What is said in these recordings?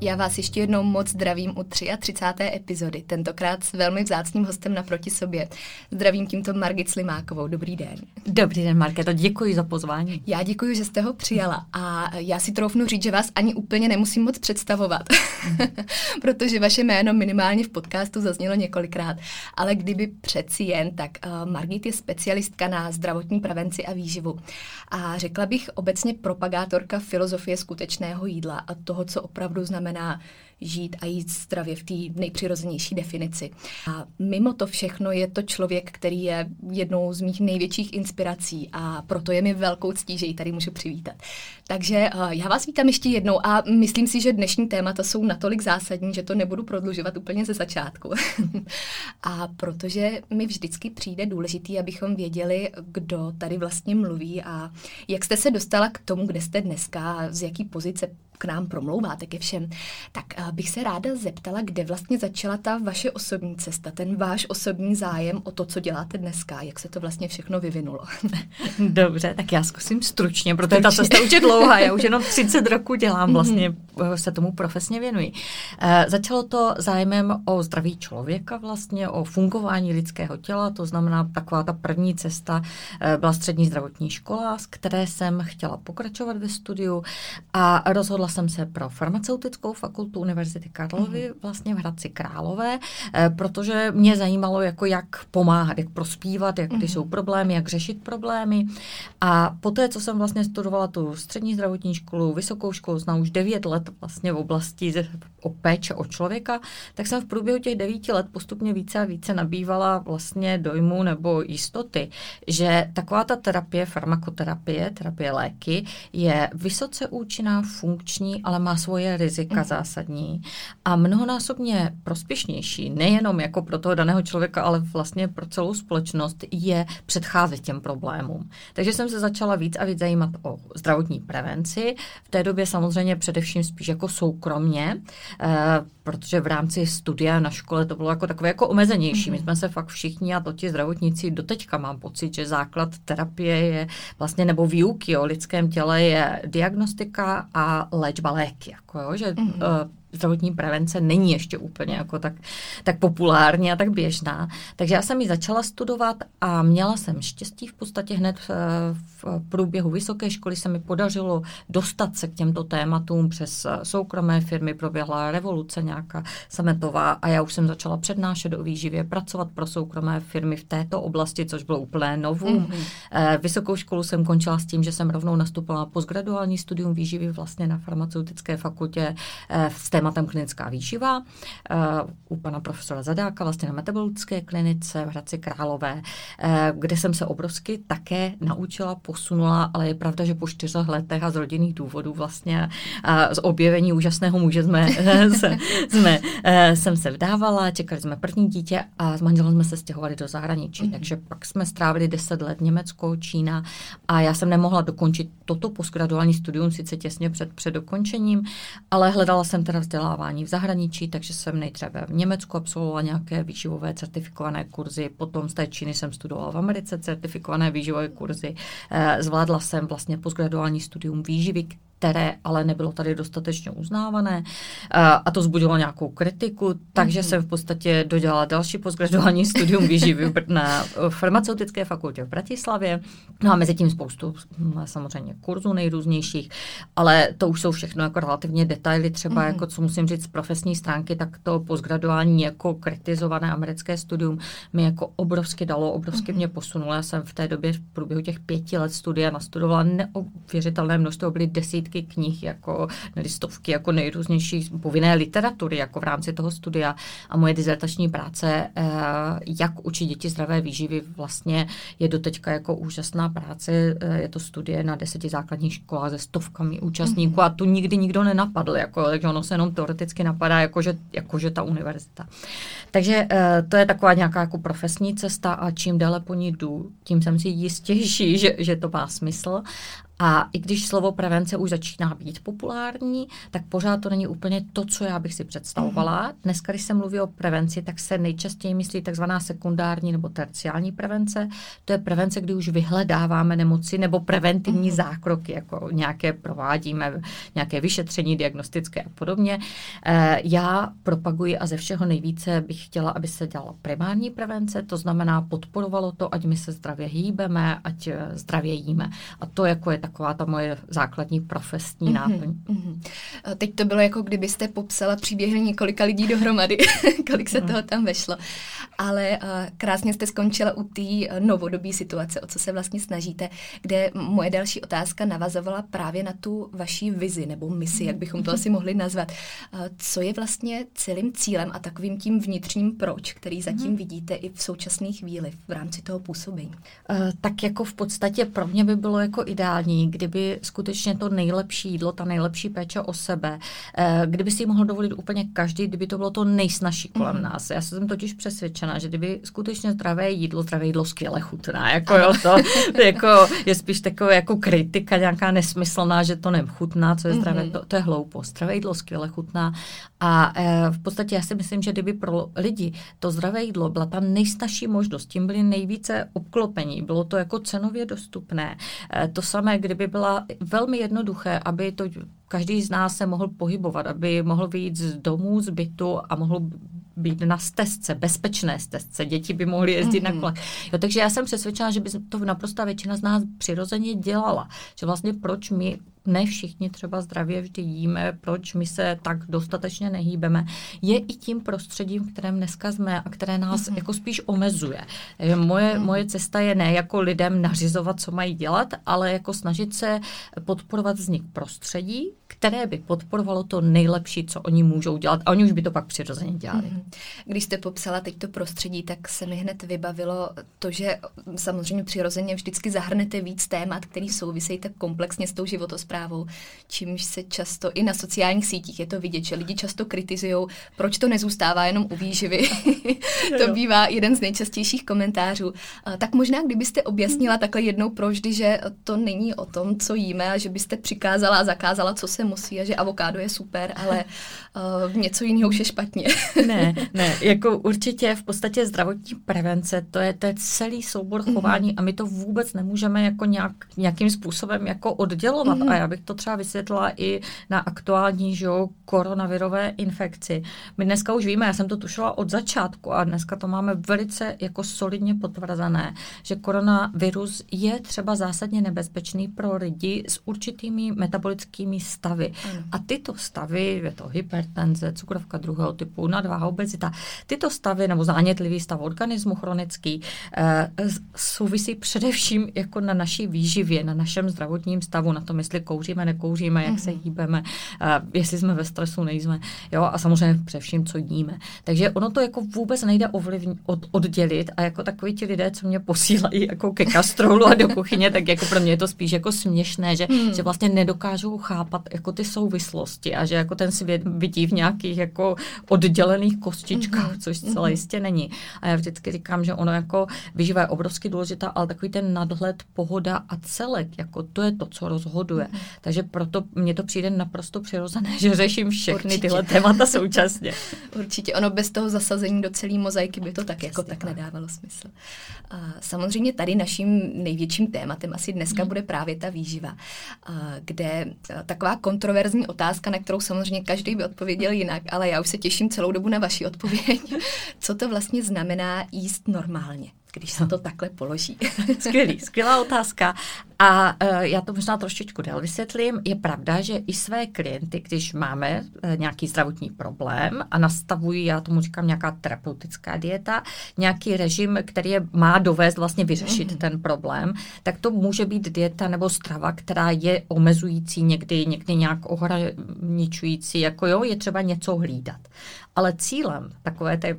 Já vás ještě jednou moc zdravím u 33. epizody, tentokrát s velmi vzácným hostem naproti sobě. Zdravím tímto Margit Slimákovou. Dobrý den. Dobrý den, Markéto, děkuji za pozvání. Já děkuji, že jste ho přijala, a já si troufnu říct, že vás ani úplně nemusím moc představovat, protože vaše jméno minimálně v podcastu zaznělo několikrát, ale kdyby přeci jen, tak Margit je specialistka na zdravotní prevenci a výživu a řekla bych obecně propagátorka filozofie skutečného jídla a toho, co opravdu znamená žít a jít zdravě v té nejpřirozenější definici. A mimo to všechno je to člověk, který je jednou z mých největších inspirací, a proto je mi velkou ctí, že ji tady můžu přivítat. Takže já vás vítám ještě jednou a myslím si, že dnešní témata jsou natolik zásadní, že to nebudu prodlužovat úplně ze začátku. A protože mi vždycky přijde důležitý, abychom věděli, kdo tady vlastně mluví a jak jste se dostala k tomu, kde jste dneska, z jaký pozice k nám promlouváte ke všem, tak bych se ráda zeptala, kde vlastně začala ta vaše osobní cesta, ten váš osobní zájem o to, co děláte dneska, jak se to vlastně všechno vyvinulo. Dobře, tak já zkusím stručně, protože ta cesta už je dlouhá, já už jenom 30 roku dělám, vlastně se tomu profesně věnuji. Začalo to zájmem o zdraví člověka vlastně, o fungování lidského těla, to znamená taková ta první cesta byla střední zdravotní škola, z které jsem chtěla pokračovat ve studiu, a rozhodla jsem se pro farmaceutickou fakultu Univerzity Karlovy vlastně v Hradci Králové, protože mě zajímalo, jako jak pomáhat, jak prospívat, jak když jsou problémy, jak řešit problémy. A poté, co jsem vlastně studovala tu střední zdravotní školu, vysokou školu, znám už 9 let vlastně v oblasti o péče o člověka, tak jsem v průběhu těch 9 let postupně více a více nabývala vlastně dojmu nebo jistoty, že taková ta terapie, farmakoterapie, terapie léky je vysoce účinná, funkční, ale má svoje rizika zásadní a mnohonásobně prospěšnější, nejenom jako pro toho daného člověka, ale vlastně pro celou společnost, je předcházet těm problémům. Takže jsem se začala víc a víc zajímat o zdravotní prevenci. V té době samozřejmě především spíš jako soukromně, protože v rámci studia na škole to bylo jako takové jako omezenější. My jsme se fakt všichni, a to ti zdravotníci doteďka mám pocit, že základ terapie je vlastně, nebo výuky o lidském těle, je diagnostika a léčba léky, jako jo, že zdravotní prevence není ještě úplně jako tak populární a tak běžná. Takže já jsem ji začala studovat a měla jsem štěstí v podstatě hned v průběhu vysoké školy se mi podařilo dostat se k těmto tématům přes soukromé firmy, proběhla revoluce nějaká sametová a já už jsem začala přednášet o výživě, pracovat pro soukromé firmy v této oblasti, což bylo úplně novum. Vysokou školu jsem končila s tím, že jsem rovnou nastupovala postgraduální studium výživy vlastně na farmaceutické fakultě v tématem klinická výživa u pana profesora Zadáka, vlastně na metabolické klinice v Hradci Králové, kde jsem se obrovsky také naučila, posunula, ale je pravda, že po 4 letech a z rodinných důvodů vlastně z objevení úžasného muže jsem se vdávala, čekali jsme první dítě a s manželem jsme se stěhovali do zahraničí, takže pak jsme strávili 10 let Německo, Čína, a já jsem nemohla dokončit toto postgraduální studium, sice těsně před dokončením, ale hledala jsem teda vzdělávání v zahraničí, takže jsem nejdříve v Německu absolvovala nějaké výživové certifikované kurzy, potom z té Číny jsem studovala v Americe certifikované výživové kurzy, zvládla jsem vlastně postgraduální studium výživy, které ale nebylo tady dostatečně uznávané a to vzbudilo nějakou kritiku, takže jsem v podstatě dodělala další postgraduální studium výživy na farmaceutické fakultě v Bratislavě. No a mezi tím spoustu samozřejmě kurzů nejrůznějších, ale to už jsou všechno jako relativně detaily, třeba jako co musím říct z profesní stránky, tak to postgraduální jako kritizované americké studium mi jako obrovsky dalo, obrovsky mě posunulo. Já jsem v té době v průběhu těch 5 let studia nastudovala neuvěřitelné množství, byly desítky knih, jako listovky, jako nejrůznější povinné literatury, jako v rámci toho studia a moje dizertační práce, jak učit děti zdravé výživy, vlastně je doteďka jako úžasná práce, je to studie na 10 základních školách se stovkami účastníků a tu nikdy nikdo nenapadl, jako, takže ono se jenom teoreticky napadá, jakože ta univerzita. Takže to je taková nějaká jako profesní cesta a čím déle po ní jdu, tím jsem si jistější, že to má smysl. A i když slovo prevence už začíná být populární, tak pořád to není úplně to, co já bych si představovala. Dneska, když se mluví o prevenci, tak se nejčastěji myslí takzvaná sekundární nebo terciální prevence. To je prevence, kdy už vyhledáváme nemoci nebo preventivní zákroky, jako nějaké provádíme, nějaké vyšetření diagnostické a podobně. Já propaguji a ze všeho nejvíce bych chtěla, aby se dělala primární prevence, to znamená podporovalo to, ať my se zdravě hýbeme, ať zdravě jíme. A to jako je taková ta moje základní profesní náplň. Teď to bylo jako kdybyste popsala příběhy několika lidí dohromady, kolik se toho tam vešlo. Ale krásně jste skončila u té novodobí situace, o co se vlastně snažíte, kde moje další otázka navazovala právě na tu vaší vizi nebo misi, jak bychom to asi mohli nazvat. Co je vlastně celým cílem a takovým tím vnitřním proč, který zatím vidíte i v současné chvíli v rámci toho působení? Tak jako v podstatě pro mě by bylo jako ideální, kdyby skutečně to nejlepší jídlo, ta nejlepší péče o sebe, kdyby si ji mohl dovolit úplně každý, kdyby to bylo to nejsnažší kolem nás. Já jsem totiž přesvědčena, že kdyby skutečně zdravé jídlo skvěle chutná, jako jo, to jako je spíš takové jako kritika nějaká nesmyslná, že to nechutná, co je zdravé, to je hloupost. Zdravé jídlo skvěle chutná a v podstatě já si myslím, že kdyby pro lidi to zdravé jídlo byla ta nejsnažší možnost, tím byli nejvíce obklopení, bylo to jako cenově dostupné. To samé kdyby byla velmi jednoduché, aby to každý z nás se mohl pohybovat, aby mohl vyjít z domu, z bytu a mohl být na stezce, bezpečné stezce. Děti by mohly jezdit na kolech. Jo, takže já jsem přesvědčena, že by to naprostá většina z nás přirozeně dělala. Že vlastně proč my ne všichni třeba zdravě vždy jíme, proč my se tak dostatečně nehýbeme, je i tím prostředím, v kterém dneska jsme a které nás jako spíš omezuje. Moje cesta je ne jako lidem nařizovat, co mají dělat, ale jako snažit se podporovat vznik prostředí, které by podporovalo to nejlepší, co oni můžou dělat a oni už by to pak přirozeně dělali. Když jste popsala teď to prostředí, tak se mi hned vybavilo to, že samozřejmě přirozeně vždycky zahrnete víc témat, který souvisejí tak komplexně s tou životosprávou, čímž se často i na sociálních sítích je to vidět, že lidi často kritizují, proč to nezůstává jenom u výživy. To bývá jeden z nejčastějších komentářů. Tak možná, kdybyste objasnila takhle jednou provždy, že to není o tom, co jíme a že byste přikázala a zakázala, co se musí a že avokádo je super, ale něco jiného už je špatně. Ne, jako určitě v podstatě zdravotní prevence, to je celý soubor chování a my to vůbec nemůžeme jako nějakým způsobem jako oddělovat. A já bych to třeba vysvětlila i na aktuální koronavirové infekci. My dneska už víme, já jsem to tušila od začátku a dneska to máme velice jako solidně potvrzené, že koronavirus je třeba zásadně nebezpečný pro lidi s určitými metabolickými stavy. A tyto stavy, je to hypertenze, cukrovka druhého typu, nadváha, obezita, tyto stavy nebo zánětlivý stav organismu chronický souvisí především jako na naší výživě, na našem zdravotním stavu, na tom, jestli kouříme, nekouříme, jak se hýbeme, jestli jsme ve stresu, nejsme. Jo, a samozřejmě především, co jíme. Takže ono to jako vůbec nejde oddělit a jako takový ti lidé, co mě posílají jako ke kastrolu a do kuchyně, tak jako pro mě je to spíš jako směšné, že vlastně nedokážou chápat jako ty souvislosti a že jako ten svět vidí v nějakých jako oddělených kostičkách, což celé jistě není. A já vždycky říkám, že ono jako výživa je obrovsky důležitá, ale takový ten nadhled, pohoda a celek, jako to je to, co rozhoduje. Takže proto mně to přijde naprosto přirozené, že řeším všechny tyhle témata současně. Určitě. Ono bez toho zasazení do celé mozaiky by to tak jako tak nedávalo smysl. Samozřejmě tady naším největším tématem asi dneska bude právě ta výživa, kde taková kontroverzní otázka, na kterou samozřejmě každý by odpověděl jinak, ale já už se těším celou dobu na vaši odpověď. Co to vlastně znamená jíst normálně, když se to takhle položí? Skvělá otázka. A já to možná trošičku dál vysvětlím. Je pravda, že i své klienty, když máme nějaký zdravotní problém a nastavují, já tomu říkám, nějaká terapeutická dieta, nějaký režim, který je má dovést vlastně vyřešit ten problém, tak to může být dieta nebo strava, která je omezující někdy nějak ohraničující, jako jo, je třeba něco hlídat. Ale cílem,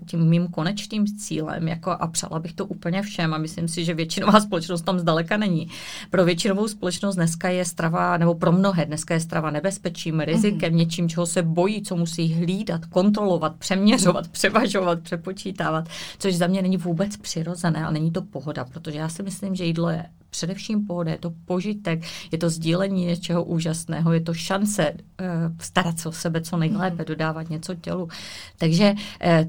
tím mým konečným cílem, jako a přála bych to úplně všem a myslím si, že většinová společnost tam zdaleka není. Pro většinovou společnost dneska je strava, nebo pro mnohé dneska je strava nebezpečím, rizikem, něčím, čeho se bojí, co musí hlídat, kontrolovat, přeměřovat, převažovat, přepočítávat, což za mě není vůbec přirozené a není to pohoda, protože já si myslím, že jídlo je především pohoda, je to požitek, je to sdílení něčeho úžasného, je to šance starat se o sebe co nejlépe, dodávat něco tělu. Takže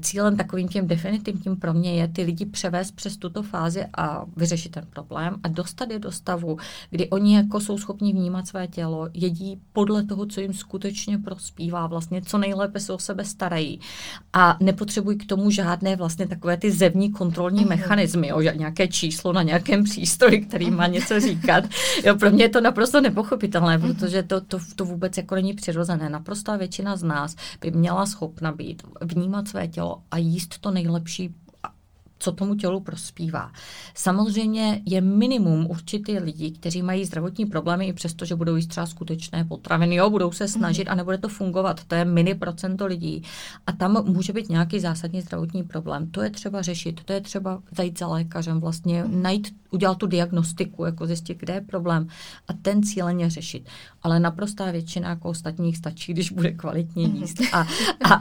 cílem takovým těm definitivním pro mě je ty lidi převést přes tuto fázi a vyřešit ten problém a dostat je do stavu, kdy oni jako jsou schopni vnímat své tělo, jedí podle toho, co jim skutečně prospívá, vlastně co nejlépe se o sebe starají a nepotřebují k tomu žádné vlastně takové ty zevní kontrolní mechanismy, nějaké číslo na nějakém přístroji, který má něco říkat. Jo, pro mě je to naprosto nepochopitelné, protože to vůbec jako není přirozené. Naprostá většina z nás by měla schopna být, vnímat své tělo a jíst to nejlepší, co tomu tělu prospívá. Samozřejmě je minimum určitých lidí, kteří mají zdravotní problémy i přesto, že budou jíst třeba skutečné potraviny, budou se snažit a nebude to fungovat. To je mini procento lidí. A tam může být nějaký zásadní zdravotní problém. To je třeba řešit, to je třeba zajít za lékařem, vlastně najít, udělat tu diagnostiku, jako zjistit, kde je problém a ten cíleně řešit. Ale naprostá většina jako ostatních stačí, když bude kvalitně jíst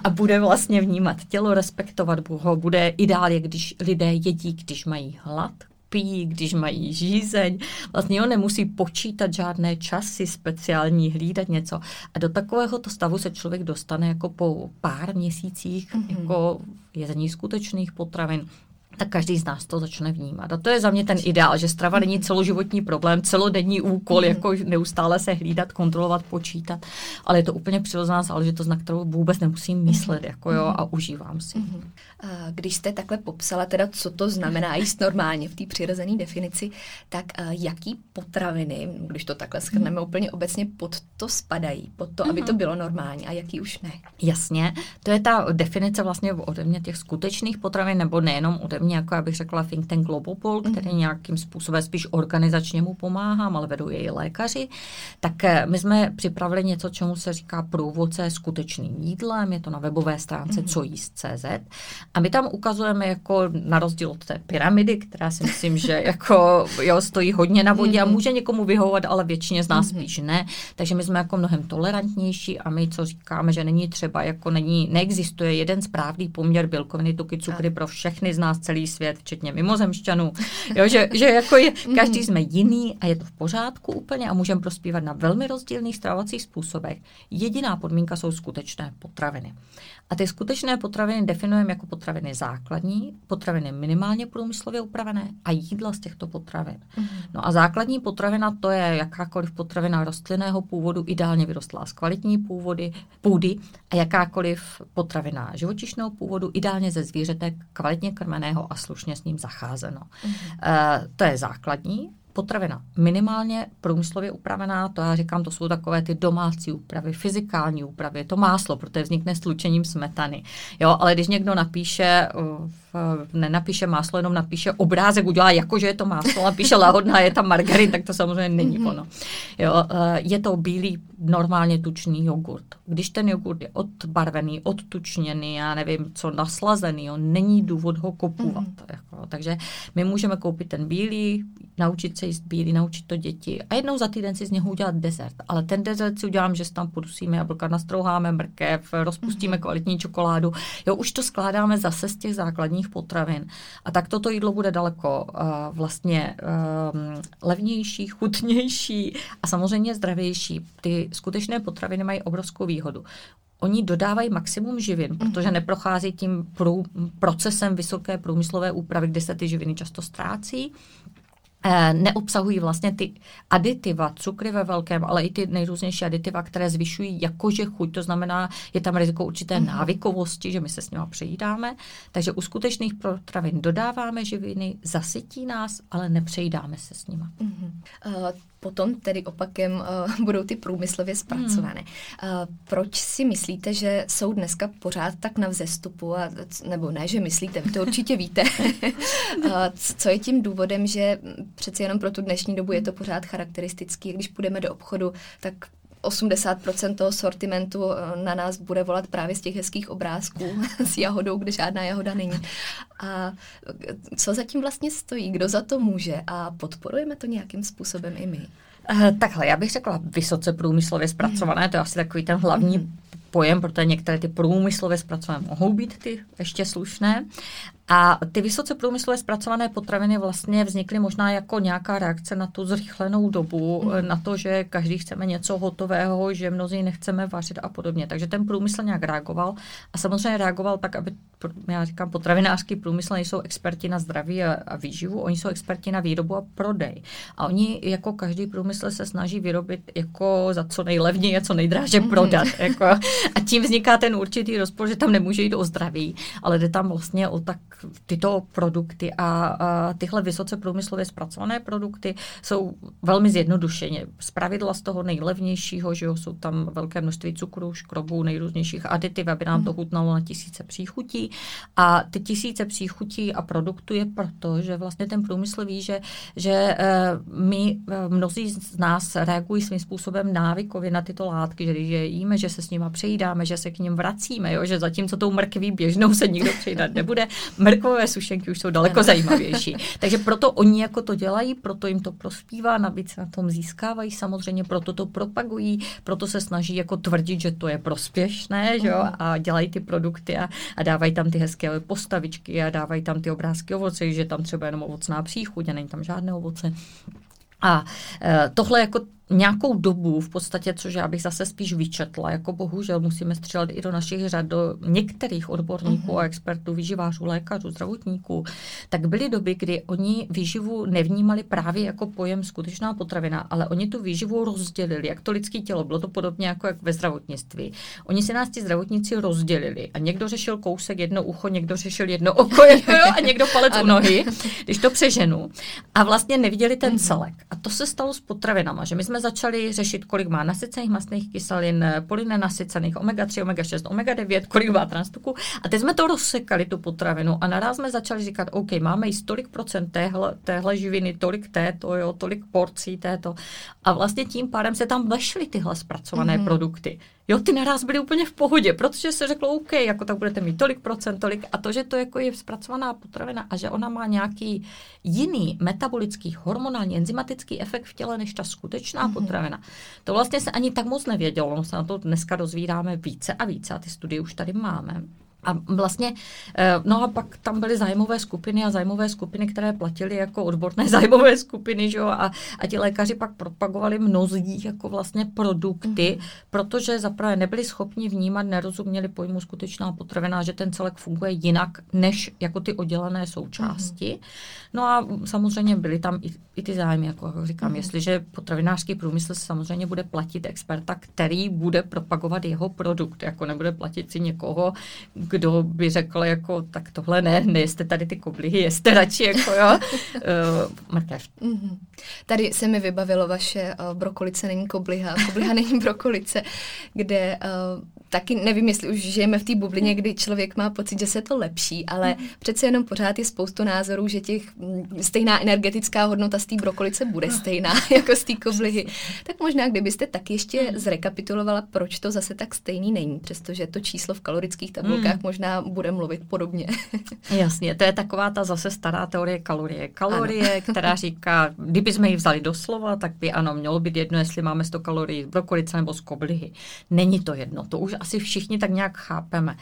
a bude vlastně vnímat tělo, respektovat ho, bude ideálně, když lidé jedí, když mají hlad, pijí, když mají žízeň. Vlastně on nemusí počítat žádné časy speciální, hlídat něco. A do takovéhoto stavu se člověk dostane jako po pár měsících jako jezení skutečných potravin. Tak každý z nás to začne vnímat. A to je za mě ten ideál, že strava není celoživotní problém, celodenní úkol, jako neustále se hlídat, kontrolovat, počítat, ale je to úplně přirozená záležitost, na kterou vůbec nemusím myslet, jako jo, a užívám si. Když jste takhle popsala teda, co to znamená jíst normálně v té přirozené definici, tak jaký potraviny, když to takhle shrneme úplně obecně, pod to spadají, pod to, aby to bylo normální a jaký už ne? Jasně, to je ta definice vlastně ode mě těch skutečných potravin, nebo nejenom ode mě, jako já bych řekla think tank Globopol, který nějakým způsobem spíš organizačně mu pomáhám, ale vedou jej lékaři, tak my jsme připravili něco, čemu se říká průvodce skutečným jídlem, je to na webové stránce cojíst.cz a my tam ukazujeme jako na rozdíl od té pyramidy, která si myslím, že jako jo, stojí hodně na vodě a může někomu vyhovovat, ale většině z nás spíš ne, takže my jsme jako mnohem tolerantnější a my co říkáme, že není třeba, jako neexistuje jeden správný poměr bílkoviny, tuky, cukry pro všechny z nás celý svět, včetně mimozemšťanů. Jo, že jako je, každý jsme jiný a je to v pořádku úplně a můžeme prospívat na velmi rozdílných stravovacích způsobech. Jediná podmínka jsou skutečné potraviny. A ty skutečné potraviny definujeme jako potraviny základní, potraviny minimálně průmyslově upravené a jídla z těchto potravin. No a základní potravina, to je jakákoliv potravina rostlinného původu, ideálně vyrostlá z kvalitní půdy a jakákoliv potravina živočišného původu, ideálně ze zvířete kvalitně krmené a slušně s ním zacházeno. To je základní. Potravina minimálně průmyslově upravená, to já říkám, to jsou takové ty domácí úpravy, fyzikální úpravy, to máslo, protože vznikne slučením smetany. Jo, ale když někdo nenapíše máslo, jenom napíše obrázek, udělá jako, že je to máslo, napíše lahodná, je tam margarin, tak to samozřejmě není ono. Jo, je to bílý, normálně tučný jogurt. Když ten jogurt je odbarvený, odtučněný, já nevím, co naslazený, jo, není důvod ho kupovat. Takže my můžeme koupit ten bílý naučit se jíst bílý, naučit to děti a jednou za týden si z něho udělat dezert. Ale ten dezert si udělám, že si tam podusíme jablka, nastrouháme mrkev, rozpustíme kvalitní čokoládu. Jo, už to skládáme zase z těch základních potravin. A tak toto jídlo bude daleko vlastně levnější, chutnější a samozřejmě zdravější. Ty skutečné potraviny mají obrovskou výhodu. Oni dodávají maximum živin, protože neprochází tím procesem vysoké průmyslové úpravy, kde se ty živiny často ztrácí. Neobsahují vlastně ty aditiva, cukry ve velkém, ale i ty nejrůznější aditiva, které zvyšují jakože chuť, to znamená, je tam riziko určité návykovosti, že my se s nima přejídáme. Takže u skutečných potravin dodáváme živiny, zasytí nás, ale nepřejídáme se s nima. Potom tedy opakem budou ty průmyslově zpracované. Proč si myslíte, že jsou dneska pořád tak na vzestupu, nebo ne, že myslíte, to určitě víte. Co je tím důvodem, že přeci jenom pro tu dnešní dobu je to pořád charakteristický. Když půjdeme do obchodu, tak 80% toho sortimentu na nás bude volat právě z těch hezkých obrázků s jahodou, kde žádná jahoda není. A co zatím vlastně stojí? Kdo za to může? A podporujeme to nějakým způsobem i my? Takhle, já bych řekla vysoce průmyslově zpracované, to je asi takový ten hlavní pojem, protože některé ty průmyslově zpracované mohou být ty ještě slušné. A ty vysoce průmyslově zpracované potraviny vlastně vznikly možná jako nějaká reakce na tu zrychlenou dobu, na to, že každý chceme něco hotového, že mnozí nechceme vařit a podobně. Takže ten průmysl nějak reagoval a samozřejmě reagoval tak, aby, já říkám, potravinářský průmysl nejsou experti na zdraví a výživu, oni jsou experti na výrobu a prodej. A oni jako každý průmysl se snaží vyrobit jako za co nejlevněji a co nejdráže prodat. Jako. A tím vzniká ten určitý rozpor, že tam nemůže jít o zdraví, ale jde tam vlastně o tak tyto produkty a tyhle vysoce průmyslově zpracované produkty jsou velmi zjednodušeně. Zpravidla z toho nejlevnějšího, že jo, jsou tam velké množství cukru, škrobů, nejrůznějších aditiv, aby nám to chutnalo na tisíce příchutí. A ty tisíce příchutí a produktů je proto, že vlastně ten průmysl ví, že my, mnozí z nás reagují svým způsobem návykově na tyto látky, že když je jíme, že se s nima přejídáme, že se k nim vracíme, jo, že zatímco tou mrkví běžnou se nikdo přejídat nebude, mrkvové sušenky už jsou daleko zajímavější. Takže proto oni jako to dělají, proto jim to prospívá, navíc na tom získávají samozřejmě, proto to propagují, proto se snaží jako tvrdit, že to je prospěšné, že jo? A dělají ty produkty a dávají tam ty hezké postavičky a dávají tam ty obrázky ovoce, že tam třeba jenom ovocná příchuť a není tam žádné ovoce. A tohle jako nějakou dobu v podstatě, což já bych zase spíš vyčetla, jako bohužel musíme střílet i do našich řad, do některých odborníků a expertů, výživářů, lékařů, zdravotníků, tak byly doby, kdy oni výživu nevnímali právě jako pojem skutečná potravina, ale oni tu výživu rozdělili, jak to lidské tělo, bylo to podobně jako jak ve zdravotnictví. Oni si nás ti zdravotníci rozdělili a někdo řešil kousek, jedno ucho, někdo řešil jedno oko a někdo palec u nohy, když to přeženu, a vlastně neviděli ten celek. A to se stalo s potravinama, že my jsme začali řešit, kolik má nasycených mastných kyselin, polynenasycených, omega-3, omega-6, omega-9, kolik má transtuku. A teď jsme to rozsekali, tu potravinu, a naraz jsme začali říkat, OK, máme jíst tolik procent téhle živiny, tolik této, jo, tolik porcí této. A vlastně tím pádem se tam vešly tyhle zpracované produkty. Jo, ty naraz byly úplně v pohodě, protože se řeklo, OK, jako tak budete mít tolik procent, tolik, a to, že to jako je zpracovaná potravina a že ona má nějaký jiný metabolický, hormonální, enzymatický efekt v těle než ta skutečná potravina. To vlastně se ani tak moc nevědělo, no se na to dneska dozvídáme více a více a ty studie už tady máme. A vlastně, no a pak tam byly zájmové skupiny, které platily jako odborné zájmové skupiny, že jo, a ti lékaři pak propagovali mnozí jako vlastně produkty, protože zaprvé nebyli schopni vnímat, nerozuměli pojmu skutečná potravina, že ten celek funguje jinak, než jako ty oddělené součásti. No a samozřejmě byly tam i ty zájmy, jako říkám, jestliže potravinářský průmysl samozřejmě bude platit experta, který bude propagovat jeho produkt, jako nebude platit si někoho, kdo by řekl, jako, tak tohle ne, nejeste tady ty koblihy, jeste radši, jako jo, mrkev. Tady se mi vybavilo vaše brokolice není kobliha, kobliha není brokolice, kde taky nevím, jestli už žijeme v té bublině, kdy člověk má pocit, že se to lepší, ale přece jenom pořád je spoustu názorů, že těch stejná energetická hodnota z té brokolice bude stejná jako z té koblihy. Tak možná, kdybyste tak ještě zrekapitulovala, proč to zase tak stejný není, přestože to číslo v kalorických tabulkách možná bude mluvit podobně. Jasně, to je taková ta zase stará teorie kalorie, která říká, kdyby jsme ji vzali doslova, tak by ano, mělo být jedno, jestli máme 100 kalorií z brokolice nebo z koblihy. Není to jedno, to už asi všichni tak nějak chápeme.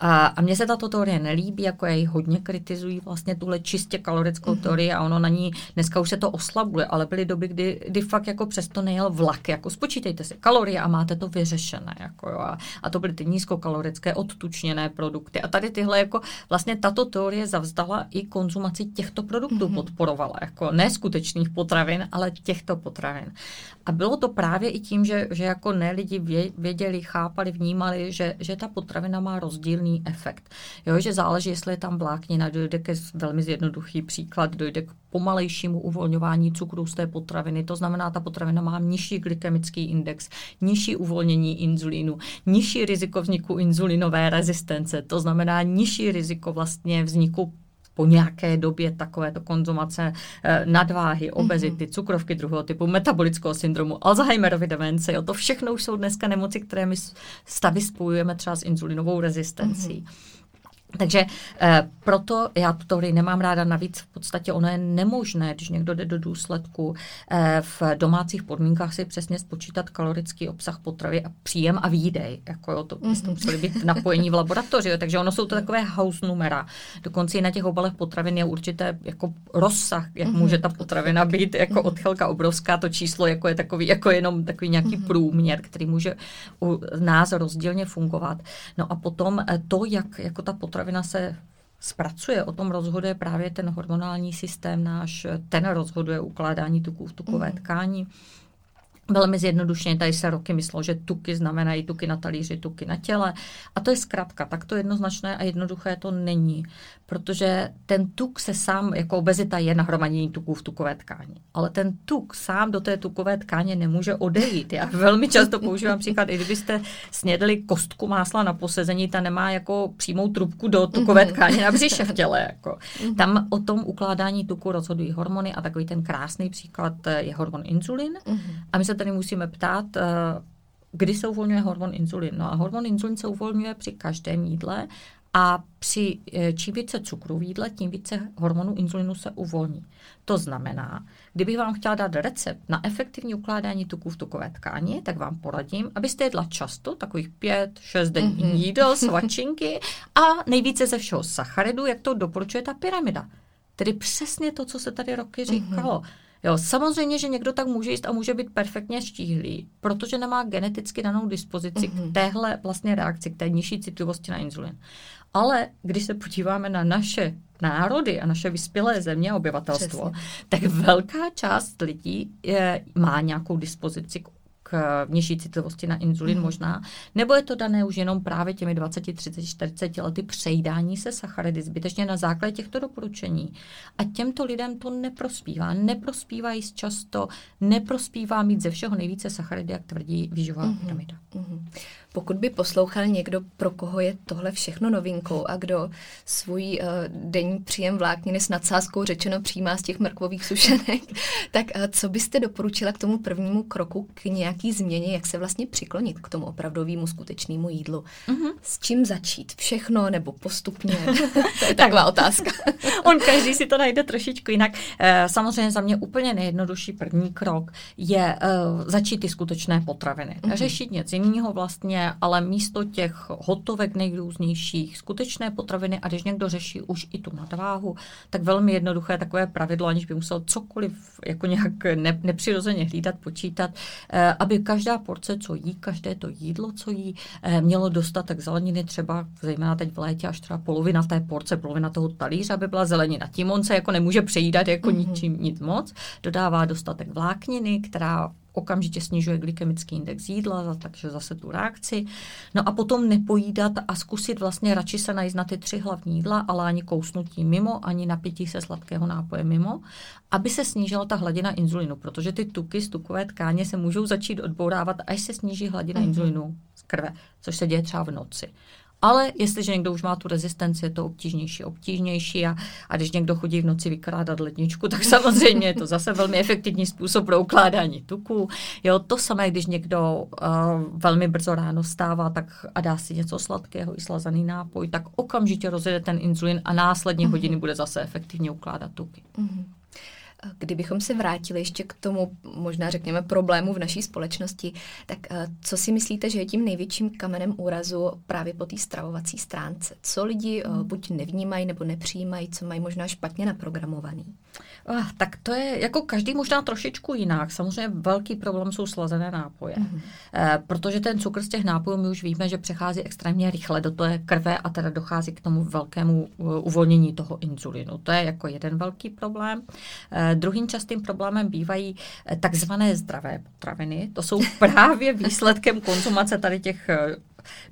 A mně se tato teorie nelíbí, jako já ji hodně kritizují, vlastně tuhle čistě kalorickou teorii, a ono na ní dneska už se to oslabuje, ale byly doby, kdy fakt jako přesto nejel vlak, jako spočítejte si kalorie a máte to vyřešené, jako jo, a to byly ty nízkokalorické odtučněné produkty. A tady tyhle jako vlastně tato teorie zavzdala i konzumaci těchto produktů, podporovala, jako ne skutečných potravin, ale těchto potravin. A bylo to právě i tím, že jako ne lidi věděli, chápali, vnímali, že ta potravina má rozdílný efekt. Jo, že záleží, jestli je tam vláknina, dojde ke velmi jednoduchý příklad, dojde k pomalejšímu uvolňování cukru z té potraviny. To znamená, ta potravina má nižší glykemický index, nižší uvolnění inzulínu, nižší riziko vzniku inzulinové rezistence. To znamená nižší riziko vlastně vzniku po nějaké době takovéto konzumace nadváhy, obezity, cukrovky druhého typu, metabolického syndromu, Alzheimerovy demence. Jo, to všechno už jsou dneska nemoci, které my stavy spojujeme třeba s inzulinovou rezistencí. Takže proto já tu teorii nemám ráda, navíc v podstatě ono je nemožné, když někdo jde do důsledku v domácích podmínkách si přesně spočítat kalorický obsah potravy a příjem a výdej. Jako jo, to byste museli být napojení v laboratoři, jo, takže ono jsou to takové house numera. Dokonce i na těch obalech potravin je určité jako rozsah, jak může ta potravina být jako odchylka obrovská, to číslo jako je takový, jako jenom takový nějaký průměr, který může u nás rozdílně fungovat. No a potom to, jak jako ta potravina se zpracuje, o tom rozhoduje právě ten hormonální systém náš, ten rozhoduje ukládání tuků v tukové tkání. Velmi zjednodušeně, tady se roky myslelo, že tuky znamenají tuky na talíři, tuky na těle. A to je zkrátka, tak to jednoznačné a jednoduché to není. Protože ten tuk se sám, jako obezita je nahromadění tuků v tukové tkání. Ale ten tuk sám do té tukové tkáně nemůže odejít. Já velmi často používám příklad, i kdybyste snědli kostku másla na posezení, ta nemá jako přímou trubku do tukové tkáně na břiše v těle. Jako. Tam o tom ukládání tuku rozhodují hormony a takový ten krásný příklad je hormon inzulin. A my se tady musíme ptát, kdy se uvolňuje hormon inzulin. No a hormon inzulin se uvolňuje při každém jídle a při čím více cukru v jídle, tím více hormonu inzulinu se uvolní. To znamená, kdybych vám chtěla dát recept na efektivní ukládání tuků v tukové tkáni, tak vám poradím, abyste jedla často, takových 5-6 denní jídel, svačinky a nejvíce ze všeho sacharidů, jak to doporučuje ta pyramida. Tedy přesně to, co se tady roky říkalo. Jo, samozřejmě, že někdo tak může jíst a může být perfektně štíhlý, protože nemá geneticky danou dispozici k téhle vlastně reakci, k té nižší citlivosti na inzulin. Ale když se podíváme na naše národy a naše vyspělé země a obyvatelstvo, přesně, tak velká část lidí má nějakou dispozici k nižší citlivosti na inzulin možná, nebo je to dané už jenom právě těmi 20, 30, 40 lety přejídání se sacharidy zbytečně na základě těchto doporučení. A těmto lidem to neprospívá. Neprospívá jíst často, neprospívá mít ze všeho nejvíce sacharidy, jak tvrdí výživová pyramida. Pokud by poslouchal někdo, pro koho je tohle všechno novinkou a kdo svůj denní příjem vlákniny s nadsázkou řečeno přijímá z těch mrkvových sušenek, tak co byste doporučila k tomu prvnímu kroku k nějaký změně, jak se vlastně přiklonit k tomu opravdovému skutečnému jídlu? S čím začít? Všechno nebo postupně? To je taková otázka. On každý si to najde trošičku jinak. Samozřejmě za mě úplně nejjednodušší první krok je začít ty skutečné potraviny. Řešit nic jiného vlastně, ale místo těch hotovek nejrůznějších skutečné potraviny, a když někdo řeší už i tu nadváhu, tak velmi jednoduché takové pravidlo, aniž by musel cokoliv jako nějak nepřirozeně hlídat, počítat, aby každá porce, co jí, každé to jídlo, co jí, mělo dostatek zeleniny, třeba zejména teď v létě až třeba polovina té porce, polovina toho talíře, aby byla zelenina. Tím on se jako nemůže přejídat jako ničím nic moc. Dodává dostatek vlákniny, která okamžitě snižuje glykemický index jídla, takže zase tu reakci. No a potom nepojídat a zkusit vlastně radši se najít na ty 3 hlavní jídla, ale ani kousnutí mimo, ani napití se sladkého nápoje mimo, aby se snížila ta hladina inzulinu, protože ty tuky z tukové tkáně se můžou začít odbourávat, až se sníží hladina inzulinu z krve, což se děje třeba v noci. Ale jestliže někdo už má tu rezistenci, je to obtížnější a když někdo chodí v noci vykrádat ledničku, tak samozřejmě je to zase velmi efektivní způsob pro ukládání tuků. Jo, to samé, když někdo velmi brzo ráno vstává a dá si něco sladkého i slazaný nápoj, tak okamžitě rozjede ten inzulin a následně hodiny bude zase efektivně ukládat tuky. Kdybychom se vrátili ještě k tomu, možná řekněme, problému v naší společnosti, tak co si myslíte, že je tím největším kamenem úrazu právě po té stravovací stránce? Co lidi buď nevnímají nebo nepřijímají, co mají možná špatně naprogramovaný? Tak to je jako každý možná trošičku jinak. Samozřejmě velký problém jsou slazené nápoje, protože ten cukr z těch nápojů, my už víme, že přechází extrémně rychle do té krve a teda dochází k tomu velkému uvolnění toho inzulinu. To je jako jeden velký problém. Druhým častým problémem bývají takzvané zdravé potraviny. To jsou právě výsledkem konzumace tady těch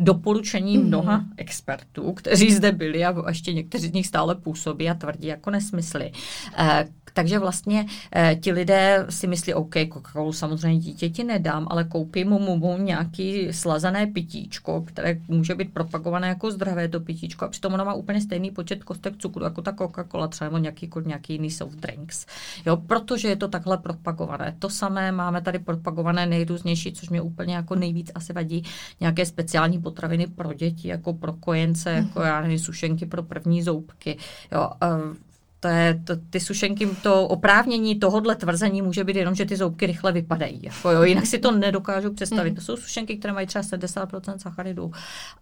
doporučení mnoha expertů, kteří zde byli a ještě někteří z nich stále působí a tvrdí jako nesmysly. Takže vlastně ti lidé si myslí, OK, Coca-Colu samozřejmě dítěti nedám, ale koupím mu nějaký slazané pitíčko, které může být propagované jako zdravé to pitíčko a přitom ono má úplně stejný počet kostek cukru jako ta Coca-Cola, třeba nebo nějaký jiný soft drinks. Jo, protože je to takhle propagované. To samé máme tady propagované nejrůznější, což mě úplně jako nejvíc asi vadí, nějaké speciální potraviny pro děti, jako pro kojence, jako já nevím, sušenky pro první zoubky. Jo, ty sušenky, to oprávnění tohodle tvrzení může být jenom, že ty zoubky rychle vypadají. Jako jo, jinak si to nedokážu představit. To jsou sušenky, které mají třeba 70% sacharidů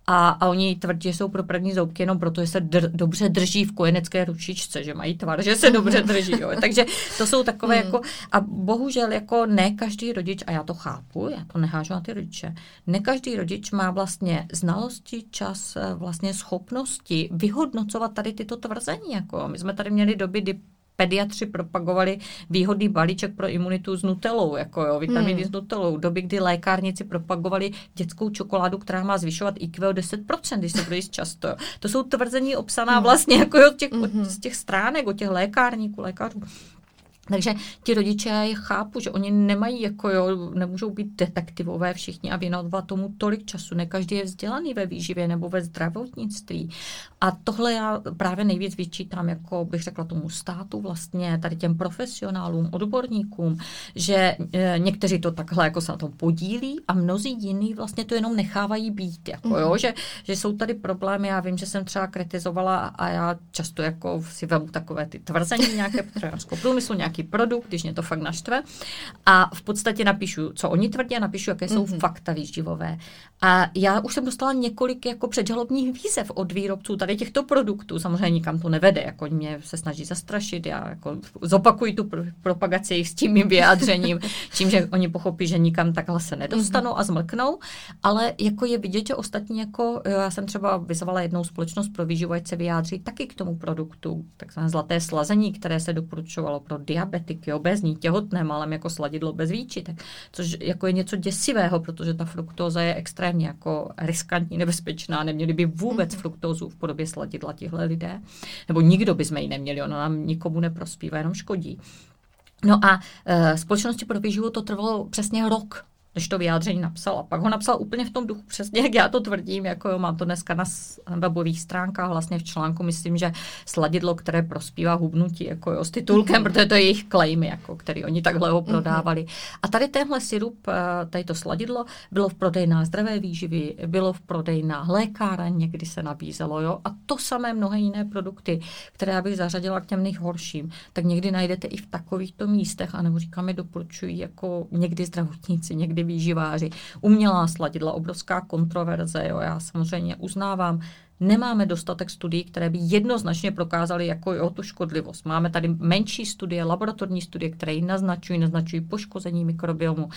a oni tvrdí, že jsou pro první zoubky jenom proto, že se dobře drží v kojenecké ručičce, že mají tvar, že se dobře drží. Jo. Takže to jsou takové jako... A bohužel jako ne každý rodič, a já to chápu, já to nehážu na ty rodiče, ne každý rodič má vlastně znalosti, čas, vlastně schopnosti vyhodnocovat tady tyto tvrzení. Jako. My jsme tady měli doby, kdy pediatři propagovali výhodný balíček pro imunitu s nutelou, jako jo, vitaminy s nutelou. Doby, kdy lékárnici propagovali dětskou čokoládu, která má zvyšovat IQ o 10%, když se bude jíst často. Jo. To jsou tvrzení obsaná vlastně jako jo, z těch stránek, od těch lékárníků, lékařů. Takže ti rodiče, já je chápu, že oni nemají, jako jo, nemůžou být detektivové všichni a věnovat tomu tolik času. Ne každý je vzdělaný ve výživě nebo ve zdravotnictví. A tohle já právě nejvíc vyčítám, jako bych řekla tomu státu vlastně, tady těm profesionálům, odborníkům, že někteří to takhle jako se na tom podílí a mnozí jiní vlastně to jenom nechávají být, jako jo, že jsou tady problémy. Já vím, že jsem třeba kritizovala a já často jako si vemu takové ty tvrzení nějaké potravinářského průmyslu, nějaký produkt, když mě to fakt naštve. A v podstatě napíšu, co oni tvrdí, a napíšu, jaké jsou fakta výživové. A já už jsem dostala několik jako předžalobních výzev od výrobců tady těchto produktů. Samozřejmě nikam to nevede, jako mě se snaží zastrašit, já jako zopakuju tu propagaci jejich s tím mým vyjádřením, tím, že oni pochopí, že nikam takhle se nedostanou a zmlknou, ale jako je vidět, že ostatní jako, já jsem třeba vyzvala jednou společnost pro výživu, ať se vyjádří taky k tomu produktu, takzvané zlaté slazení, které se doporučovalo pro diabetiky, obézní, těhotné, málem jako sladidlo bez výčitek, což jako je něco děsivého, protože ta fruktóza je extrémně jako riskantní, nebezpečná, neměli by vůbec fruktózu v podobě sladidla tihle lidé, nebo nikdo by jsme ji neměli, ona nám nikomu neprospívá, jenom škodí. No a společnosti pro výživu to trvalo přesně rok, než to vyjádření napsala. Pak ho napsal úplně v tom duchu, přesně jak já to tvrdím, jako jo, mám to dneska na webových stránkách, vlastně v článku, myslím, že sladidlo, které prospívá hubnutí, jako jo, s titulkem, protože to je jejich claimy, jako, který oni takhle ho prodávali. A tady tenhle sirup, tady to sladidlo, bylo v prodejnách zdravé výživy, bylo v prodejnách lékáren, někdy se nabízelo, jo, a to samé mnohé jiné produkty, které já bych zařadila k těm nejhorším, tak někdy najdete i v takovýchto místech, anebo říkáme, doporučují jako někdy zdravotníci, někdy výživáři. Umělá sladidla, obrovská kontroverze, jo, já samozřejmě uznávám, nemáme dostatek studií, které by jednoznačně prokázaly jako tu škodlivost. Máme tady menší studie, laboratorní studie, které naznačují poškození mikrobiomu,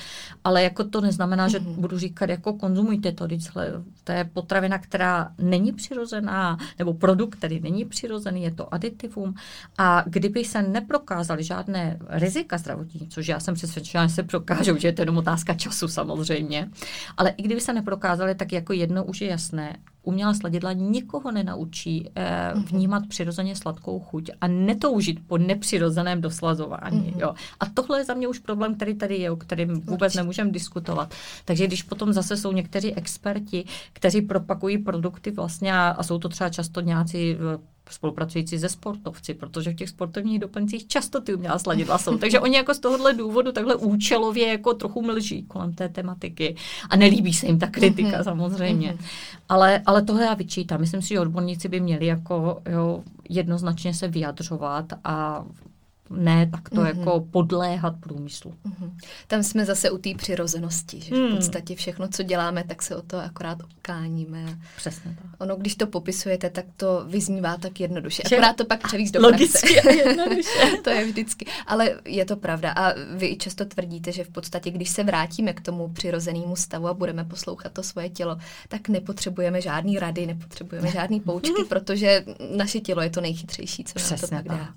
ale jako to neznamená, že budu říkat, jako konzumujte to, to je potravina, která není přirozená, nebo produkt, který není přirozený, je to aditivum, a kdyby se neprokázaly žádné rizika zdravotní, což já jsem přesvědčena, že se prokážou, že je to jenom otázka času samozřejmě, ale i kdyby se neprokázaly, tak jako jedno už je jasné, umělá sladidla nikoho nenaučí vnímat přirozeně sladkou chuť a netoužit po nepřirozeném doslazování. Jo. A tohle je za mě už problém, který tady je, o kterém vůbec nemůžeme diskutovat. Takže když potom zase jsou někteří experti, kteří propagují produkty vlastně a jsou to třeba často nějací spolupracující ze sportovci, protože v těch sportovních doplňcích často ty umělá sladidla jsou. Takže oni jako z tohohle důvodu takhle účelově jako trochu mlží kolem té tematiky. A nelíbí se jim ta kritika samozřejmě. Ale tohle já vyčítám. Myslím si, že odborníci by měli jako jednoznačně se vyjadřovat a ne tak to jako podléhat průmyslu. Tam jsme zase u té přirozenosti, že v podstatě všechno, co děláme, tak se o to akorát obkláníme. Přesně tak. Ono, když to popisujete, tak to vyznívá tak jednoduše. Akorát to pak převíš do praxe. To je vždycky. Ale je to pravda. A vy často tvrdíte, že v podstatě, když se vrátíme k tomu přirozenému stavu a budeme poslouchat to svoje tělo, tak nepotřebujeme žádný rady, nepotřebujeme žádný poučky, protože naše tělo je to nejchytřejší, co nám to pak dá.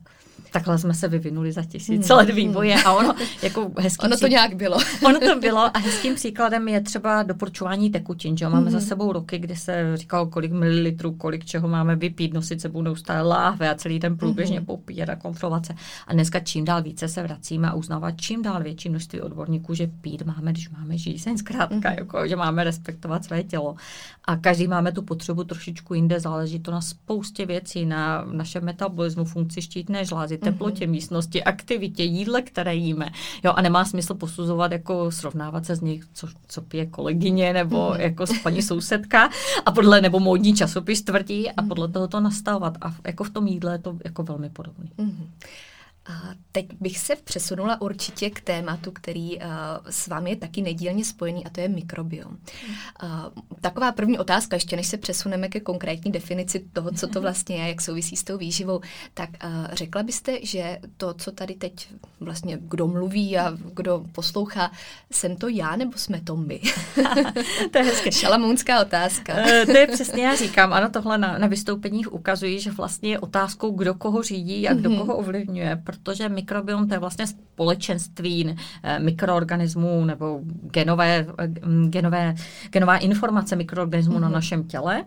Takhle jsme se vyvinuli za tisíce let vývoje a ono jako hezkým to nějak bylo. Ono to bylo a hezkým příkladem je třeba doporučování tekutin, že máme za sebou roky, kde se říkalo, kolik mililitrů, kolik čeho máme vypít, nosit sebou neustále láhve a celý ten průběžně popíjet a konfrovace. A dneska čím dál více se vracíme a uznává čím dál větší množství odborníků, že pít máme, když máme žízeň, zkrátka, jako, že máme respektovat své tělo. A každý máme tu potřebu trošičku jinde, záleží to na spoustě věcí, na našem metabolismu, funkci štítné žlázy, teplotě místnosti, aktivitě, jídle, které jíme. Jo, a nemá smysl posuzovat, jako srovnávat se z nich, co pije kolegyně, nebo jako paní sousedka, a podle, nebo módní časopis tvrdí, a podle toho to nastavovat. A jako v tom jídle je to jako velmi podobné. A teď bych se přesunula určitě k tématu, který s vámi je taky nedílně spojený, a to je mikrobiom. Taková první otázka, ještě než se přesuneme ke konkrétní definici toho, co to vlastně je, jak souvisí s tou výživou, tak řekla byste, že to, co tady teď vlastně kdo mluví a kdo poslouchá, jsem to já, nebo jsme to my? To je hezké. Šalamounská otázka. To je přesně, já říkám, ano, tohle na vystoupeních ukazují, že vlastně je otázkou, kdo koho řídí a kdo koho ovlivňuje, protože mikrobiom to je vlastně společenství mikroorganismů nebo genová informace mikroorganismů na našem těle.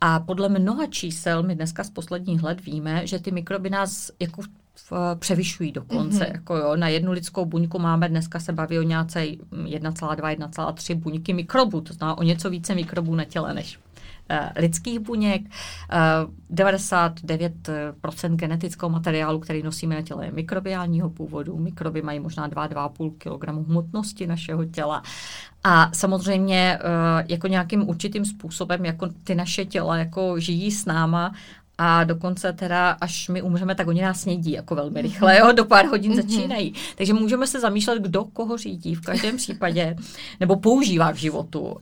A podle mnoha čísel my dneska z posledních let víme, že ty mikroby nás jako převyšují dokonce. Jako jo, na jednu lidskou buňku máme, dneska se baví o nějaké 1,2, 1,3 buňky mikrobů, to znamená o něco více mikrobů na těle než lidských buněk. 99% genetického materiálu, který nosíme na těle, je mikrobiálního původu. Mikroby mají možná 2,5 kg hmotnosti našeho těla. A samozřejmě jako nějakým určitým způsobem jako ty naše těla jako žijí s náma. A dokonce teda, až my umřeme, tak oni nás snědí jako velmi rychle, jo? Do pár hodin začínají. Takže můžeme se zamýšlet, kdo koho řídí v každém případě, nebo používá v životu.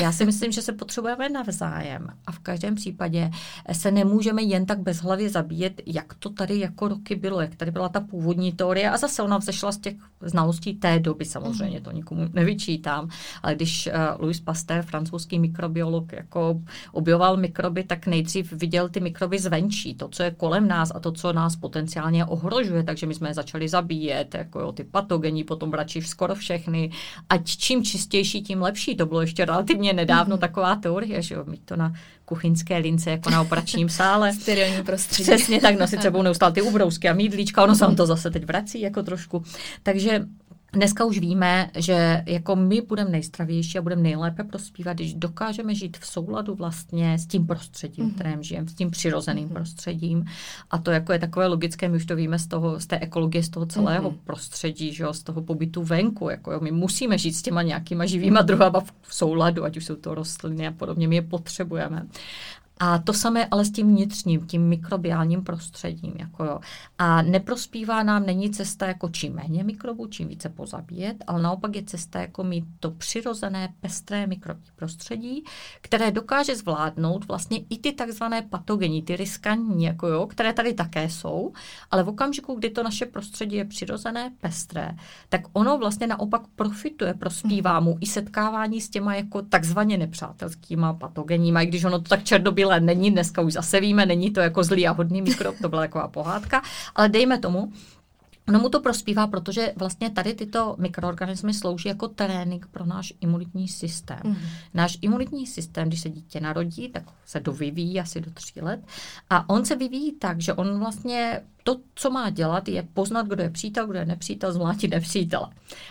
Já si myslím, že se potřebujeme navzájem a v každém případě se nemůžeme jen tak bezhlavě zabíjet, jak to tady jako roky bylo, jak tady byla ta původní teorie, a zase ona vzešla z těch znalostí té doby, samozřejmě to nikomu nevyčítám, ale když Louis Pasteur, francouzský mikrobiolog, jako objevoval mikroby, tak nejdřív viděl ty mikroby zvenčí, to, co je kolem nás a to, co nás potenciálně ohrožuje, takže my jsme je začali zabíjet, jako jo, ty patogení, potom bračí skoro všechny, ať čím čistější, tím lepší. To bylo ještě relativně nedávno taková teorie, že jo, mít to na kuchyňské lince, jako na operačním sále. Sterilní prostředí. Přesně tak, nosit sebou neustále ty ubrousky a mýdlíčka, ono se vám to zase teď vrací jako trošku. Takže dneska už víme, že jako my budeme nejstravější a budeme nejlépe prospívat, když dokážeme žít v souladu vlastně s tím prostředím, kterém žijeme, s tím přirozeným prostředím. A to jako je takové logické, my už to víme z té ekologie, z toho celého prostředí, že jo, z toho pobytu venku. Jako jo, my musíme žít s těma nějakýma živýma druhama v souladu, ať už jsou to rostliny a podobně, my je potřebujeme. A to samé ale s tím vnitřním, tím mikrobiálním prostředím. Jako jo. A neprospívá nám, není cesta jako čím méně mikrobů, čím více pozabíjet, ale naopak je cesta jako mít to přirozené, pestré mikrobní prostředí, které dokáže zvládnout vlastně i ty takzvané patogeny, ty riskantní, jako jo, které tady také jsou, ale v okamžiku, kdy to naše prostředí je přirozené, pestré, tak ono vlastně naopak profituje, prospívá mu i setkávání s těma jako takzvaně nepřátelskýma patogeníma, i když ono to tak černobílé není, dneska už zase víme, není to jako zlý a hodný mikrob, to byla taková pohádka, ale dejme tomu, ono mu to prospívá, protože vlastně tady tyto mikroorganismy slouží jako trénink pro náš imunitní systém. Mm-hmm. Náš imunitní systém, když se dítě narodí, tak se dovyvíjí asi do 3 let a on se vyvíjí tak, že on vlastně to, co má dělat, je poznat, kdo je přítel, kdo je nepřítel, zmlátit nepřítele.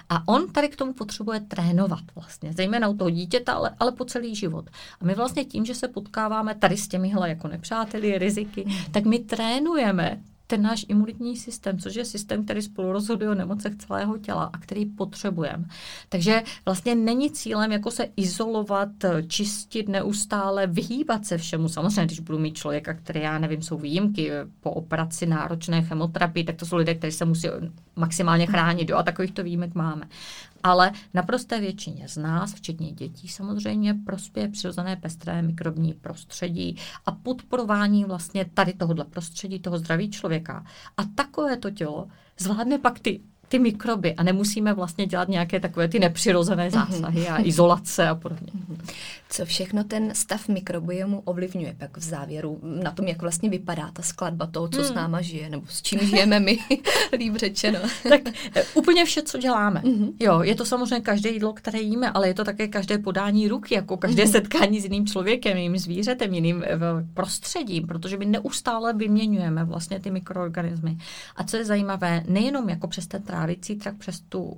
A on tady k tomu potřebuje trénovat vlastně, zejména u toho dítěta, ale po celý život. A my vlastně tím, že se potkáváme tady s těmihle jako nepřáteli, riziky, tak my trénujeme ten náš imunitní systém, což je systém, který spolu rozhoduje o nemocech celého těla a který potřebujeme. Takže vlastně není cílem jako se izolovat, čistit neustále, vyhýbat se všemu. Samozřejmě, když budu mít člověka, který, já nevím, jsou výjimky po operaci náročné chemoterapii, tak to jsou lidé, kteří se musí maximálně chránit, jo, a takovýchto výjimek máme. Ale naprosté většině z nás, včetně dětí samozřejmě, prospěje přirozené pestré mikrobní prostředí a podporování vlastně tady tohohle prostředí, toho zdraví člověka. A takové to tělo zvládne pak ty mikroby a nemusíme vlastně dělat nějaké takové ty nepřirozené zásahy a izolace a podobně. Co všechno ten stav mikrobiomu ovlivňuje pak v závěru na tom, jak vlastně vypadá ta skladba toho, co s náma žije, nebo s čím žijeme my, líp řečeno. Tak úplně vše, co děláme. Jo, je to samozřejmě každé jídlo, které jíme, ale je to také každé podání ruky, jako každé setkání s jiným člověkem, jiným zvířetem, jiným prostředím, protože my neustále vyměňujeme vlastně ty mikroorganismy. A co je zajímavé, nejenom jako přes ten trávicí trakt, přes tu